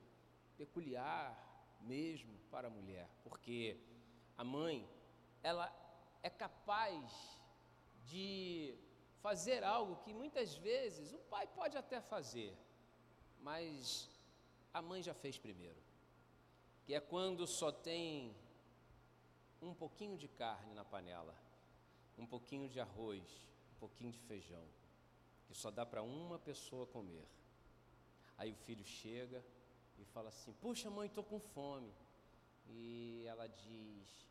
peculiar mesmo para a mulher, porque a mãe, ela é capaz de fazer algo que muitas vezes o pai pode até fazer, mas a mãe já fez primeiro, que é quando só tem um pouquinho de carne na panela, um pouquinho de arroz, um pouquinho de feijão, que só dá para uma pessoa comer. Aí o filho chega e fala assim, puxa mãe, estou com fome. E ela diz,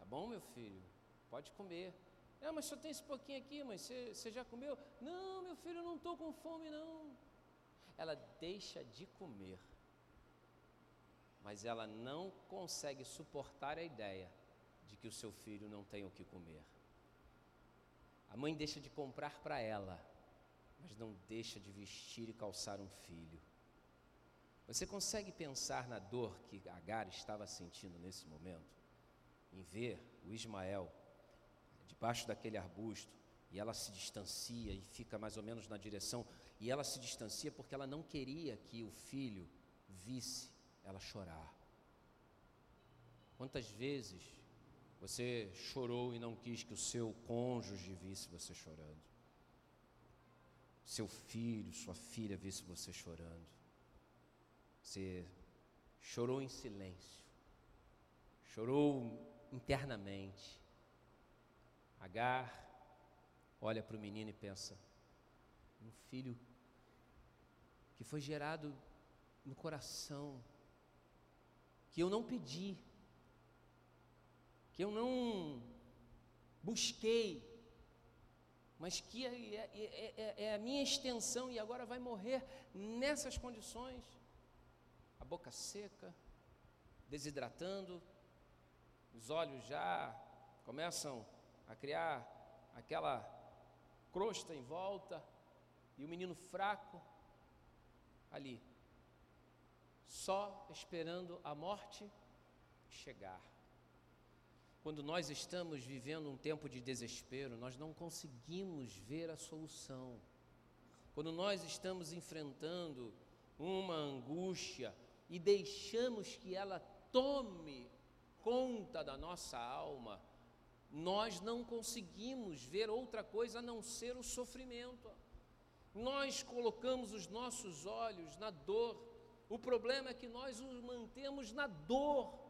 tá bom meu filho, pode comer. Não, mas só tem esse pouquinho aqui, mãe, você já comeu? Não, meu filho, eu não estou com fome, não. Ela deixa de comer, mas ela não consegue suportar a ideia de que o seu filho não tem o que comer. A mãe deixa de comprar para ela, mas não deixa de vestir e calçar um filho. Você consegue pensar na dor que Agar estava sentindo nesse momento? Em ver o Ismael debaixo daquele arbusto, e ela se distancia e fica mais ou menos na direção, e ela se distancia porque ela não queria que o filho visse ela chorar. Quantas vezes você chorou e não quis que o seu cônjuge visse você chorando? Seu filho, sua filha visse você chorando. Você chorou em silêncio, chorou internamente. Agar olha para o menino e pensa: um filho que foi gerado no coração, que eu não pedi, que eu não busquei, mas que é a minha extensão, e agora vai morrer nessas condições, a boca seca, desidratando, os olhos já começam a criar aquela crosta em volta, e o menino fraco ali, só esperando a morte chegar. Quando nós estamos vivendo um tempo de desespero, nós não conseguimos ver a solução. Quando nós estamos enfrentando uma angústia e deixamos que ela tome conta da nossa alma, nós não conseguimos ver outra coisa a não ser o sofrimento. Nós colocamos os nossos olhos na dor. O problema é que nós os mantemos na dor.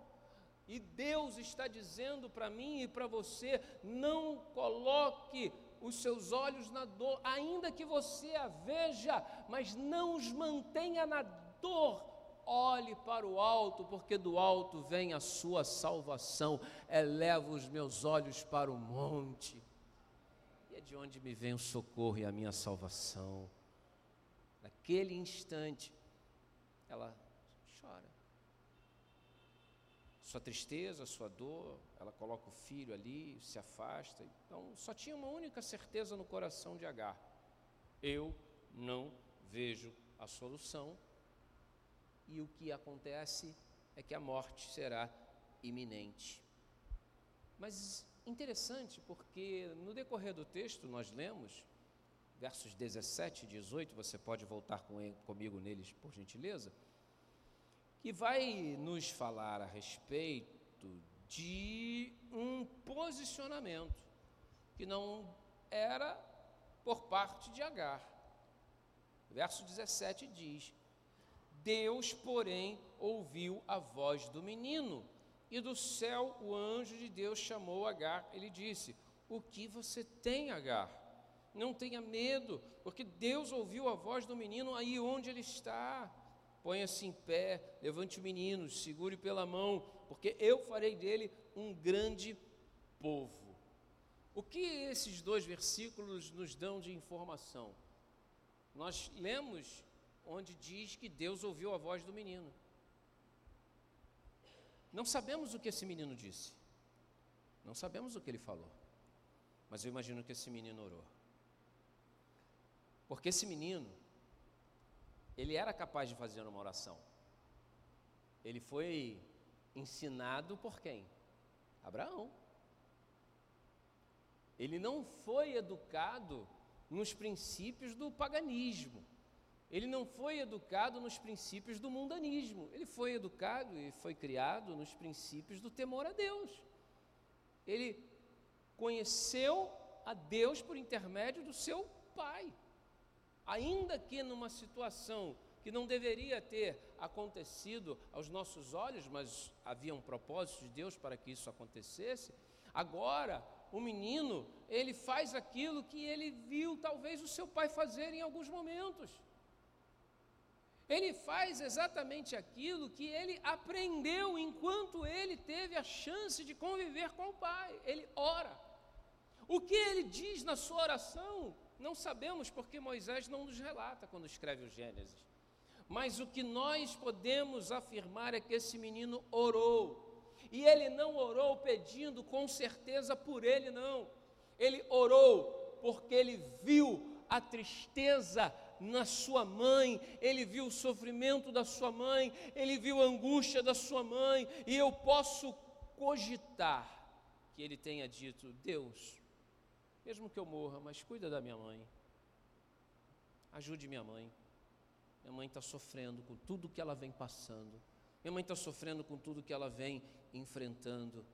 E Deus está dizendo para mim e para você: não coloque os seus olhos na dor, ainda que você a veja, mas não os mantenha na dor. Olhe para o alto, porque do alto vem a sua salvação. Elevo os meus olhos para o monte, e é de onde me vem o socorro e a minha salvação. Naquele instante, ela chora. Sua tristeza, sua dor, ela coloca o filho ali, se afasta. Então, só tinha uma única certeza no coração de Agar: eu não vejo a solução. E o que acontece é que a morte será iminente. Mas interessante, porque no decorrer do texto nós lemos, versos 17 e 18, você pode voltar comigo neles, por gentileza, que vai nos falar a respeito de um posicionamento que não era por parte de Agar. Verso 17 diz: Deus, porém, ouviu a voz do menino, e do céu o anjo de Deus chamou Agar. Ele disse: o que você tem, Agar? Não tenha medo, porque Deus ouviu a voz do menino aí onde ele está. Ponha-se em pé, levante o menino, segure pela mão, porque eu farei dele um grande povo. O que esses dois versículos nos dão de informação? Nós lemos onde diz que Deus ouviu a voz do menino. Não sabemos o que esse menino disse, não sabemos o que ele falou, mas eu imagino que esse menino orou. Porque esse menino, ele era capaz de fazer uma oração. Ele foi ensinado por quem? Abraão. Ele não foi educado nos princípios do paganismo. Ele não foi educado nos princípios do mundanismo. Ele foi educado e foi criado nos princípios do temor a Deus. Ele conheceu a Deus por intermédio do seu pai. Ainda que numa situação que não deveria ter acontecido aos nossos olhos, mas havia um propósito de Deus para que isso acontecesse, agora o menino, ele faz aquilo que ele viu talvez o seu pai fazer em alguns momentos. Ele faz exatamente aquilo que ele aprendeu enquanto ele teve a chance de conviver com o pai. Ele ora. O que ele diz na sua oração, não sabemos, porque Moisés não nos relata quando escreve o Gênesis. Mas o que nós podemos afirmar é que esse menino orou. E ele não orou pedindo com certeza por ele, não. Ele orou porque ele viu a tristeza na sua mãe, ele viu o sofrimento da sua mãe, ele viu a angústia da sua mãe, e eu posso cogitar que ele tenha dito: Deus, mesmo que eu morra, mas cuida da minha mãe, ajude minha mãe está sofrendo com tudo que ela vem passando, minha mãe está sofrendo com tudo que ela vem enfrentando.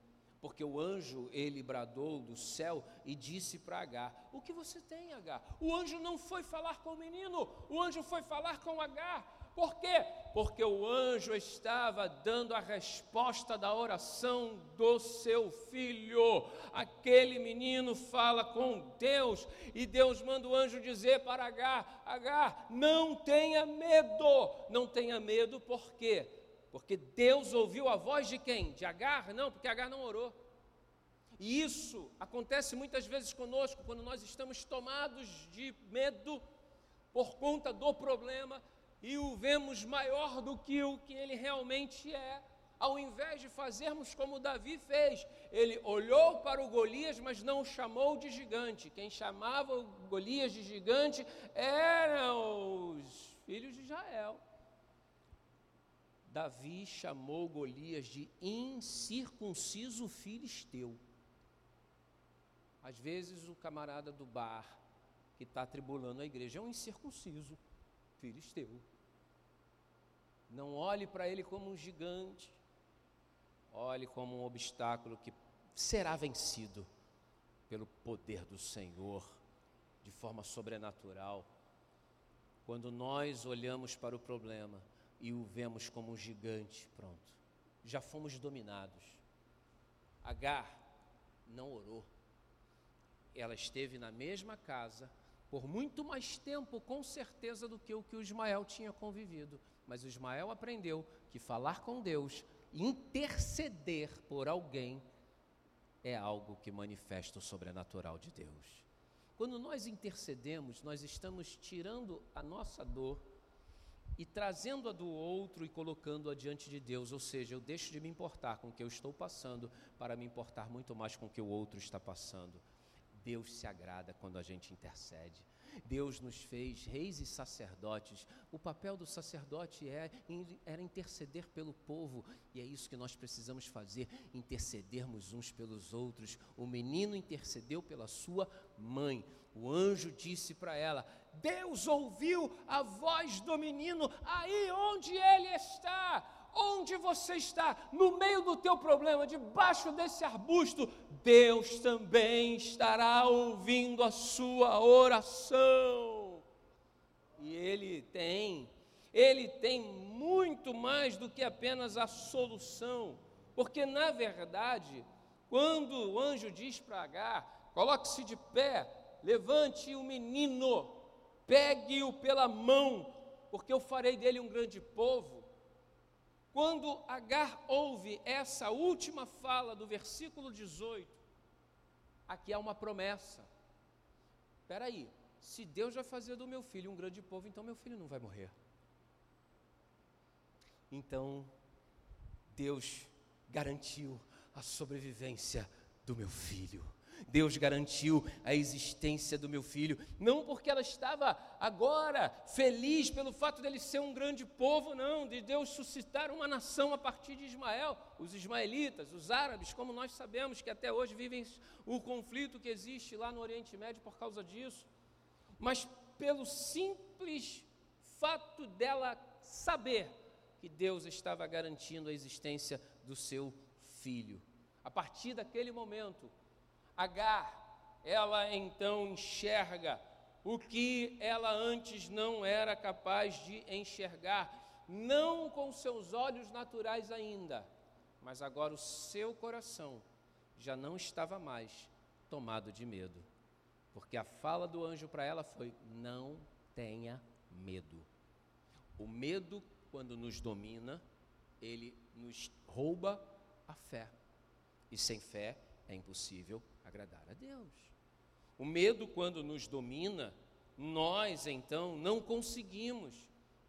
Porque o anjo, ele bradou do céu e disse para Agar: o que você tem, Agar? O anjo não foi falar com o menino, o anjo foi falar com Agar. Por quê? Porque o anjo estava dando a resposta da oração do seu filho. Aquele menino fala com Deus e Deus manda o anjo dizer para Agar: Agar, não tenha medo. Não tenha medo, por quê? Porque Deus ouviu a voz de quem? De Agar? Não, porque Agar não orou. E isso acontece muitas vezes conosco, quando nós estamos tomados de medo por conta do problema e o vemos maior do que o que ele realmente é. Ao invés de fazermos como Davi fez, ele olhou para o Golias, mas não o chamou de gigante. Quem chamava o Golias de gigante eram os filhos de Israel. Davi chamou Golias de incircunciso filisteu. Às vezes o camarada do bar que está atribulando a igreja é um incircunciso filisteu. Não olhe para ele como um gigante, olhe como um obstáculo que será vencido pelo poder do Senhor de forma sobrenatural. Quando nós olhamos para o problema e o vemos como um gigante, pronto, já fomos dominados. Agar não orou. Ela esteve na mesma casa por muito mais tempo, com certeza, do que o Ismael tinha convivido. Mas o Ismael aprendeu que falar com Deus, interceder por alguém, é algo que manifesta o sobrenatural de Deus. Quando nós intercedemos, nós estamos tirando a nossa dor e trazendo-a do outro e colocando-a diante de Deus. Ou seja, eu deixo de me importar com o que eu estou passando para me importar muito mais com o que o outro está passando. Deus se agrada quando a gente intercede. Deus nos fez reis e sacerdotes. O papel do sacerdote era interceder pelo povo, e é isso que nós precisamos fazer, intercedermos uns pelos outros. O menino intercedeu pela sua mãe. O anjo disse para ela: Deus ouviu a voz do menino aí onde ele está. Onde você está, no meio do teu problema, debaixo desse arbusto, Deus também estará ouvindo a sua oração. E ele tem muito mais do que apenas a solução, porque na verdade, quando o anjo diz para Agar: coloque-se de pé, levante o menino, pegue-o pela mão, porque eu farei dele um grande povo. Quando Agar ouve essa última fala do versículo 18, aqui há uma promessa. Espera aí, se Deus vai fazer do meu filho um grande povo, então meu filho não vai morrer. Então, Deus garantiu a sobrevivência do meu filho. Deus garantiu a existência do meu filho, não porque ela estava agora feliz pelo fato dele ser um grande povo, não, de Deus suscitar uma nação a partir de Ismael, os ismaelitas, os árabes, como nós sabemos que até hoje vivem o conflito que existe lá no Oriente Médio por causa disso, mas pelo simples fato dela saber que Deus estava garantindo a existência do seu filho. A partir daquele momento, Agar, ela então enxerga o que ela antes não era capaz de enxergar, não com seus olhos naturais ainda, mas agora o seu coração já não estava mais tomado de medo, porque a fala do anjo para ela foi: não tenha medo. O medo, quando nos domina, ele nos rouba a fé, e sem fé é impossível agradar a Deus. O medo, quando nos domina, nós então não conseguimos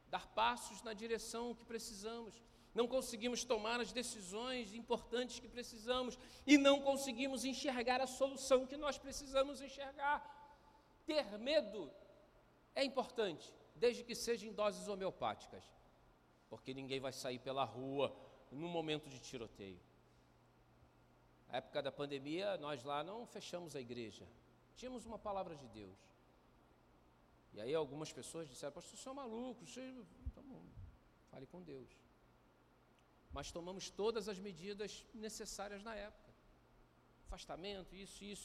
dar passos na direção que precisamos, não conseguimos tomar as decisões importantes que precisamos e não conseguimos enxergar a solução que nós precisamos enxergar. Ter medo é importante, desde que seja em doses homeopáticas, porque ninguém vai sair pela rua no momento de tiroteio. Na época da pandemia, nós lá não fechamos a igreja. Tínhamos uma palavra de Deus. E aí algumas pessoas disseram: pastor, você é maluco, você... Tá bom, fale com Deus. Mas tomamos todas as medidas necessárias na época. Afastamento, isso. E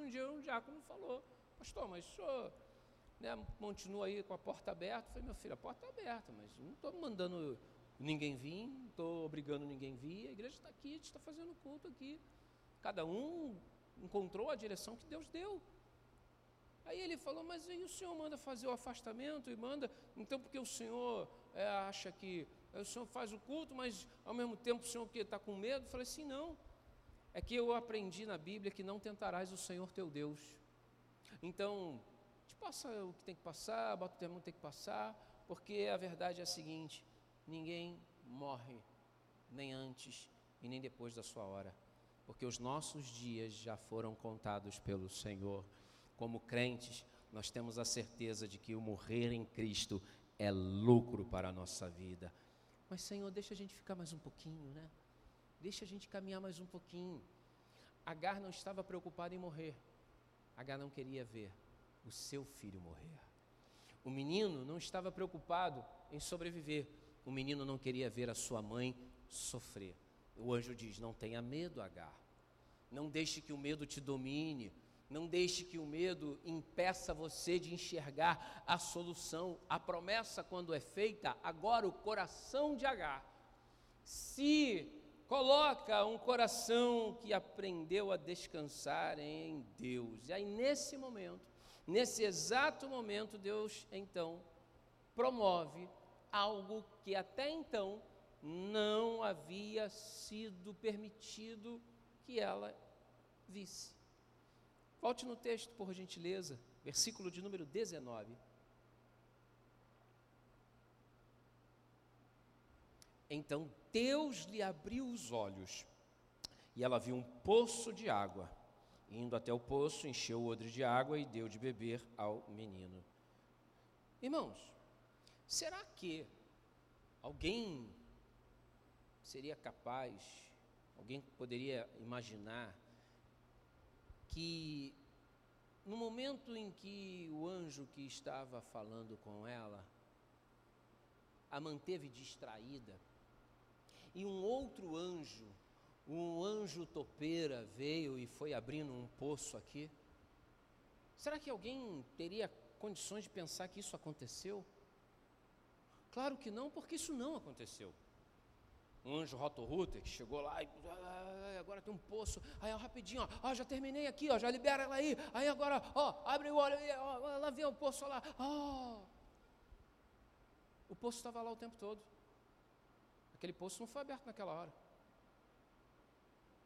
um dia um diácono falou: pastor, mas o senhor né, continua aí com a porta aberta. Eu falei, meu filho, a porta é aberta, mas não estou mandando ninguém vir, não estou obrigando ninguém vir, a igreja está aqui, a gente está fazendo culto aqui. Cada um encontrou a direção que Deus deu. Aí ele falou, mas aí o senhor manda fazer o afastamento e manda, então porque o senhor acha que, o senhor faz o culto, mas ao mesmo tempo o senhor que está com medo? Eu falei assim, não, é que eu aprendi na Bíblia que não tentarás o Senhor teu Deus. Então, te passa o que tem que passar, bota o termo que tem que passar, porque a verdade é a seguinte, ninguém morre, nem antes e nem depois da sua hora, porque os nossos dias já foram contados pelo Senhor. Como crentes, nós temos a certeza de que o morrer em Cristo é lucro para a nossa vida. Mas, Senhor, deixa a gente ficar mais um pouquinho, né? Deixa a gente caminhar mais um pouquinho. Agar não estava preocupada em morrer. Agar não queria ver o seu filho morrer. O menino não estava preocupado em sobreviver. O menino não queria ver a sua mãe sofrer. O anjo diz, não tenha medo, Agar. Não deixe que o medo te domine. Não deixe que o medo impeça você de enxergar a solução. A promessa, quando é feita, agora o coração de Agar se coloca, um coração que aprendeu a descansar em Deus. E aí, nesse momento, nesse exato momento, Deus, então, promove algo que até então não havia sido permitido que ela visse. Volte no texto, por gentileza, versículo de número 19. Então Deus lhe abriu os olhos, e ela viu um poço de água. Indo até o poço, encheu o odre de água e deu de beber ao menino. Irmãos, será que alguém seria capaz, alguém poderia imaginar que no momento em que o anjo que estava falando com ela a manteve distraída e um outro anjo, um anjo topeira, veio e foi abrindo um poço aqui? Será que alguém teria condições de pensar que isso aconteceu? Claro que não, porque isso não aconteceu. Um anjo roto-rooter que chegou lá e agora tem um poço, aí ó, rapidinho, ó, já terminei aqui, ó, já libera ela aí, aí agora, ó, abre o olho, ó, lá vem o poço, ó, lá, ó. O poço estava lá o tempo todo. Aquele poço não foi aberto naquela hora,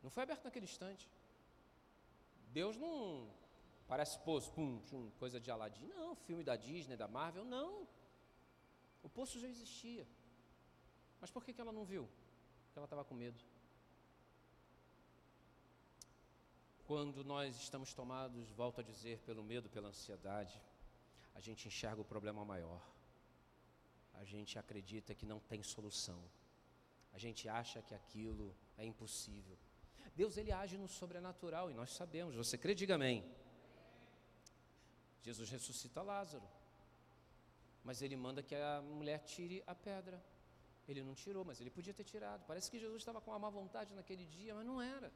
não foi aberto naquele instante. Deus não parece poço, pum, tchum, coisa de Aladdin, não, filme da Disney, da Marvel, não. O poço já existia. Mas por que ela não viu? Porque ela estava com medo. Quando nós estamos tomados, volto a dizer, pelo medo, pela ansiedade, a gente enxerga o problema maior. A gente acredita que não tem solução. A gente acha que aquilo é impossível. Deus, ele age no sobrenatural e nós sabemos. Você crê? Diga amém. Jesus ressuscita Lázaro, mas ele manda que a mulher tire a pedra. Ele não tirou, mas ele podia ter tirado. Parece que Jesus estava com uma má vontade naquele dia, mas não era.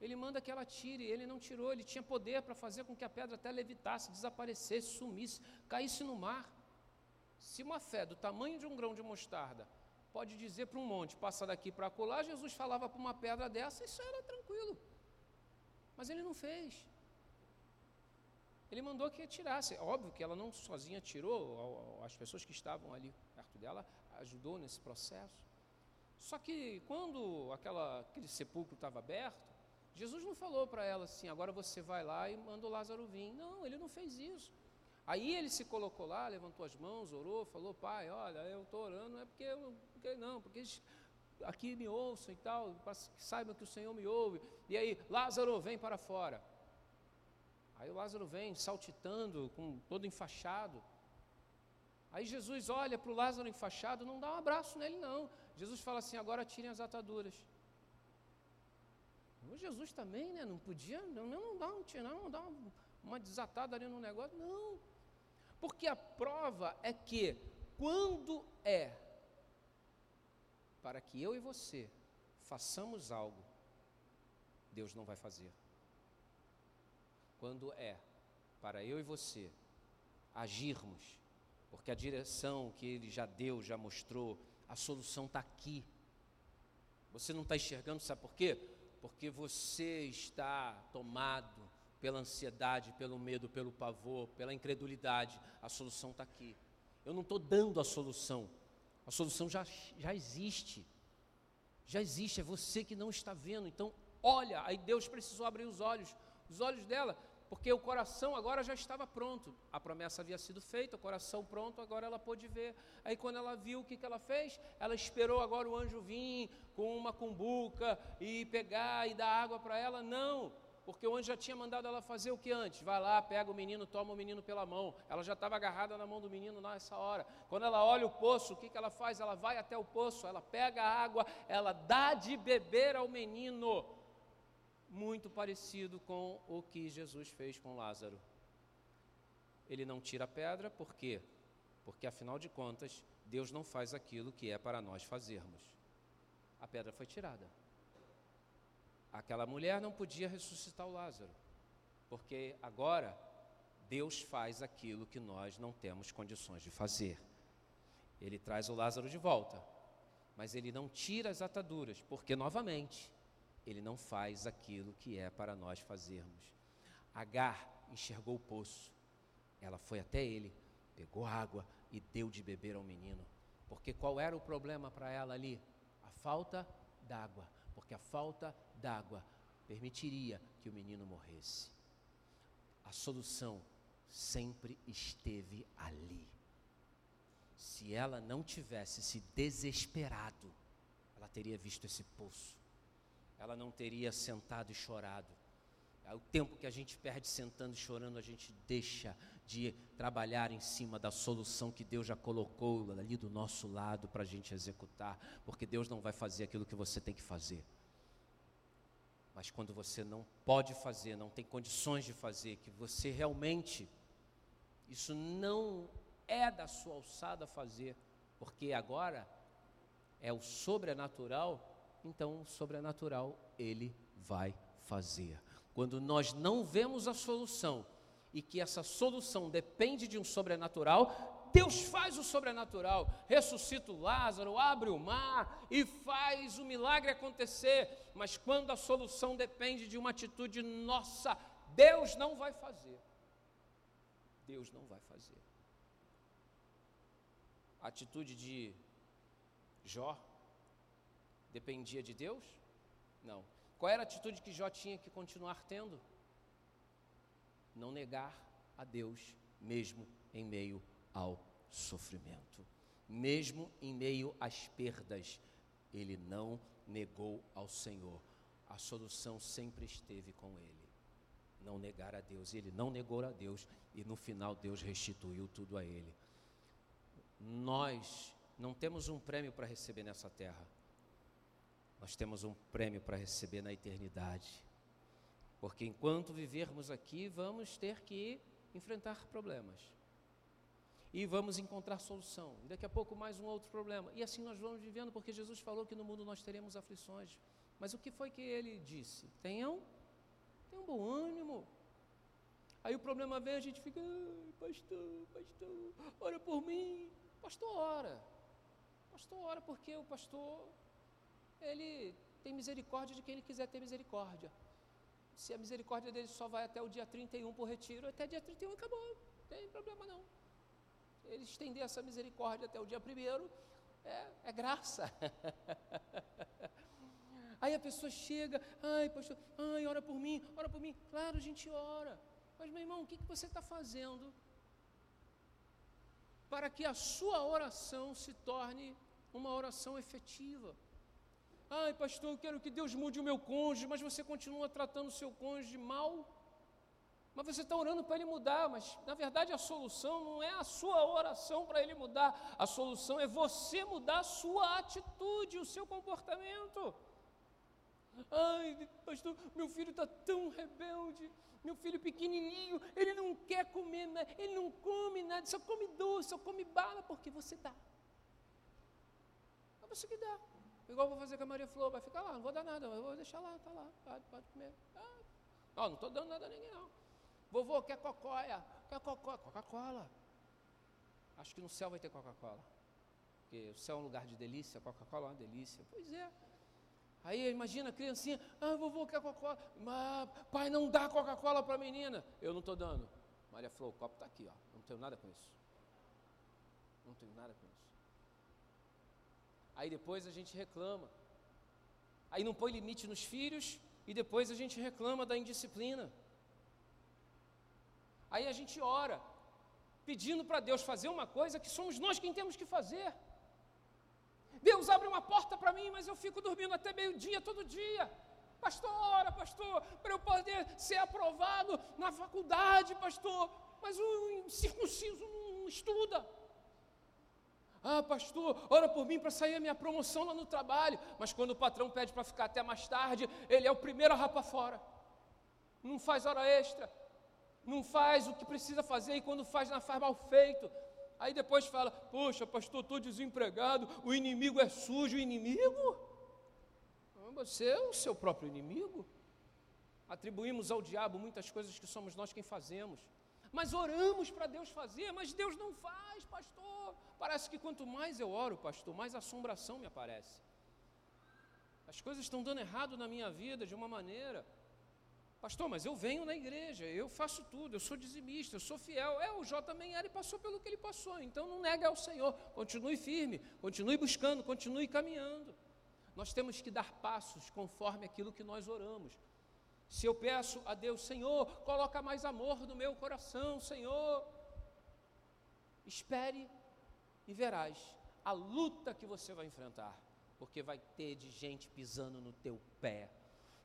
Ele manda que ela tire, ele não tirou. Ele tinha poder para fazer com que a pedra até levitasse, desaparecesse, sumisse, caísse no mar. Se uma fé do tamanho de um grão de mostarda pode dizer para um monte, passa daqui para acolá, Jesus falava para uma pedra dessa, isso era tranquilo. Mas ele não fez. Ele mandou que tirasse. Óbvio que ela não sozinha tirou, as pessoas que estavam ali perto dela ajudou nesse processo. Só que quando aquele sepulcro estava aberto, Jesus não falou para ela assim, agora você vai lá e manda o Lázaro vir. Não, ele não fez isso. Aí ele se colocou lá, levantou as mãos, orou, falou, pai, olha, eu estou orando, não é porque eu não, porque eles aqui me ouçam e tal, para que saibam que o Senhor me ouve. E aí, Lázaro, vem para fora. Aí o Lázaro vem saltitando, com todo enfaixado. Aí Jesus olha para o Lázaro enfaixado, não dá um abraço nele não. Jesus fala assim, agora tirem as ataduras. O Jesus também, né, não podia, não dá uma desatada ali no negócio, não. Porque a prova é que quando é para que eu e você façamos algo, Deus não vai fazer. Quando é para eu e você agirmos, porque a direção que Ele já deu, já mostrou, a solução está aqui. Você não está enxergando, sabe por quê? Porque você está tomado pela ansiedade, pelo medo, pelo pavor, pela incredulidade. A solução está aqui. Eu não estou dando a solução. A solução já existe. Já existe, é você que não está vendo. Então, olha, aí Deus precisou abrir os olhos dela, porque o coração agora já estava pronto. A promessa havia sido feita, o coração pronto, agora ela pôde ver. Aí quando ela viu, o que ela fez? Ela esperou agora o anjo vir com uma cumbuca e pegar e dar água para ela. Não, porque o anjo já tinha mandado ela fazer o que antes? Vai lá, pega o menino, toma o menino pela mão. Ela já estava agarrada na mão do menino nessa hora. Quando ela olha o poço, o que ela faz? Ela vai até o poço, ela pega a água, ela dá de beber ao menino. Muito parecido com o que Jesus fez com Lázaro. Ele não tira a pedra, por quê? Porque, afinal de contas, Deus não faz aquilo que é para nós fazermos. A pedra foi tirada. Aquela mulher não podia ressuscitar o Lázaro, porque agora Deus faz aquilo que nós não temos condições de fazer. Ele traz o Lázaro de volta, mas ele não tira as ataduras, porque, novamente, Ele não faz aquilo que é para nós fazermos. Agar enxergou o poço. Ela foi até ele, pegou água e deu de beber ao menino. Porque qual era o problema para ela ali? A falta d'água. Porque a falta d'água permitiria que o menino morresse. A solução sempre esteve ali. Se ela não tivesse se desesperado, ela teria visto esse poço. Ela não teria sentado e chorado. O tempo que a gente perde sentando e chorando, a gente deixa de trabalhar em cima da solução que Deus já colocou ali do nosso lado para a gente executar, porque Deus não vai fazer aquilo que você tem que fazer. Mas quando você não pode fazer, não tem condições de fazer, que você realmente, isso não é da sua alçada fazer, porque agora é o sobrenatural. Então, o sobrenatural, Ele vai fazer. Quando nós não vemos a solução, e que essa solução depende de um sobrenatural, Deus faz o sobrenatural, ressuscita o Lázaro, abre o mar e faz o milagre acontecer. Mas quando a solução depende de uma atitude nossa, Deus não vai fazer. Deus não vai fazer. A atitude de Jó dependia de Deus? Não. Qual era a atitude que Jó tinha que continuar tendo? Não negar a Deus, mesmo em meio ao sofrimento. Mesmo em meio às perdas, ele não negou ao Senhor. A solução sempre esteve com ele. Não negar a Deus. Ele não negou a Deus e no final Deus restituiu tudo a ele. Nós não temos um prêmio para receber nessa terra. Nós temos um prêmio para receber na eternidade, porque enquanto vivermos aqui, vamos ter que enfrentar problemas, e vamos encontrar solução, daqui a pouco mais um outro problema, e assim nós vamos vivendo, porque Jesus falou que no mundo nós teremos aflições, mas o que foi que Ele disse? Tenham bom ânimo. Aí o problema vem, a gente fica, pastor, ora por mim. Pastor ora, porque o pastor, Ele tem misericórdia de quem Ele quiser ter misericórdia. Se a misericórdia dele só vai até o dia 31 por retiro, até dia 31 acabou, não tem problema não. Ele estender essa misericórdia até o dia 1º, é graça. Aí a pessoa chega, ai pastor, ai ora por mim, claro, a gente ora. Mas meu irmão, o que você está fazendo para que a sua oração se torne uma oração efetiva? Ai pastor, eu quero que Deus mude o meu cônjuge, mas você continua tratando o seu cônjuge mal, mas você está orando para ele mudar, mas na verdade a solução não é a sua oração para ele mudar, a solução é você mudar a sua atitude, o seu comportamento. Ai pastor, meu filho está tão rebelde, meu filho pequenininho, ele não quer comer, ele não come nada, só come doce, só come bala, porque você dá, é você que dá. Igual eu vou fazer com a Maria Flor, vai ficar lá, não vou dar nada, eu vou deixar lá, tá lá, pode comer. Não estou dando nada a ninguém, não. Vovô, quer cocóia, quer Coca-Cola. acho que no céu vai ter Coca-Cola, porque o céu é um lugar de delícia, Coca-Cola é uma delícia. Pois é. Aí imagina a criancinha, vovô quer Coca-Cola, mas pai não dá Coca-Cola para a menina. Eu não estou dando. Maria Flor, o copo está aqui, ó. Não tenho nada com isso. Não tenho nada com isso. Aí depois a gente reclama. Aí não põe limite nos filhos e depois a gente reclama da indisciplina. Aí a gente ora, pedindo para Deus fazer uma coisa que somos nós quem temos que fazer. Deus abre uma porta para mim, mas eu fico dormindo até meio-dia, todo dia. Pastor, ora, pastor, para eu poder ser aprovado na faculdade, pastor. Mas o circunciso não estuda. Pastor, ora por mim para sair a minha promoção lá no trabalho. Mas quando o patrão pede para ficar até mais tarde, ele é o primeiro a rapar fora. Não faz hora extra. Não faz o que precisa fazer e quando faz, não faz mal feito. Aí depois fala, poxa, pastor, estou desempregado, o inimigo é sujo. O inimigo? Você é o seu próprio inimigo. Atribuímos ao diabo muitas coisas que somos nós quem fazemos. Mas oramos para Deus fazer, mas Deus não faz, pastor. Parece que quanto mais eu oro, pastor, mais assombração me aparece. As coisas estão dando errado na minha vida de uma maneira... Pastor, mas eu venho na igreja, eu faço tudo, eu sou dizimista, eu sou fiel. O Jó também era e passou pelo que ele passou, então não nega ao Senhor. Continue firme, continue buscando, continue caminhando. Nós temos que dar passos conforme aquilo que nós oramos. Se eu peço a Deus, Senhor, coloca mais amor no meu coração, Senhor. Espere e verás a luta que você vai enfrentar, porque vai ter de gente pisando no teu pé.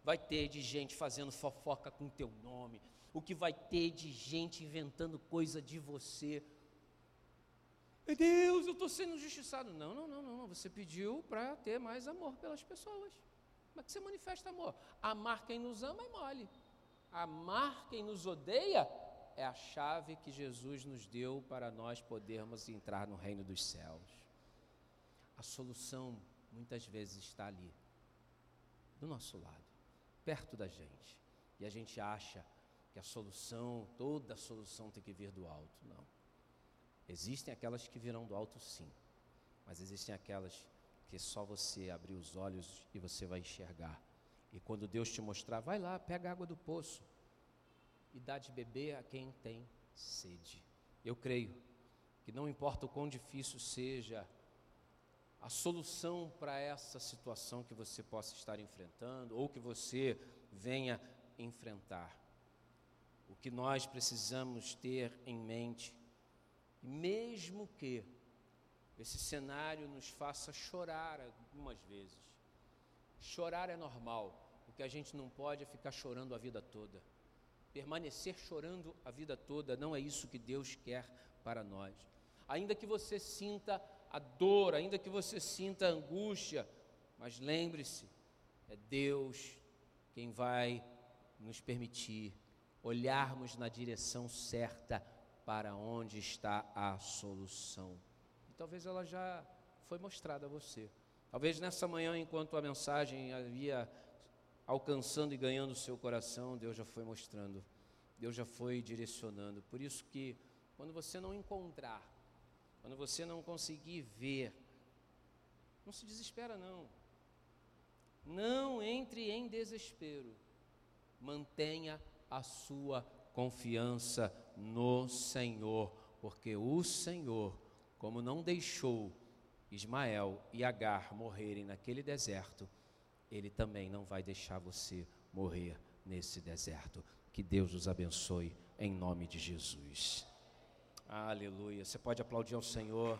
Vai ter de gente fazendo fofoca com o teu nome. O que vai ter de gente inventando coisa de você. Meu Deus, eu estou sendo injustiçado. Não. Você pediu para ter mais amor pelas pessoas. Mas que você manifesta amor. Amar quem nos ama é mole. Amar quem nos odeia é a chave que Jesus nos deu para nós podermos entrar no reino dos céus. A solução muitas vezes está ali, do nosso lado, perto da gente, e a gente acha que a solução, toda a solução tem que vir do alto. Não, existem aquelas que virão do alto sim, mas existem aquelas que só você abrir os olhos e você vai enxergar, e quando Deus te mostrar, vai lá, pega a água do poço e dá de beber a quem tem sede. Eu creio que não importa o quão difícil seja a solução para essa situação que você possa estar enfrentando ou que você venha enfrentar. O que nós precisamos ter em mente, mesmo que esse cenário nos faça chorar algumas vezes. Chorar é normal, o que a gente não pode é ficar chorando a vida toda. Permanecer chorando a vida toda não é isso que Deus quer para nós. Ainda que você sinta a dor, ainda que você sinta a angústia, mas lembre-se, é Deus quem vai nos permitir olharmos na direção certa para onde está a solução. E talvez ela já foi mostrada a você. Talvez nessa manhã, enquanto a mensagem havia alcançando e ganhando o seu coração, Deus já foi mostrando, Deus já foi direcionando. Por isso que, quando você não encontrar, quando você não conseguir ver, não se desespera não. Não entre em desespero. Mantenha a sua confiança no Senhor, porque o Senhor, como não deixou Ismael e Agar morrerem naquele deserto, Ele também não vai deixar você morrer nesse deserto. Que Deus os abençoe em nome de Jesus. Aleluia, você pode aplaudir ao Senhor.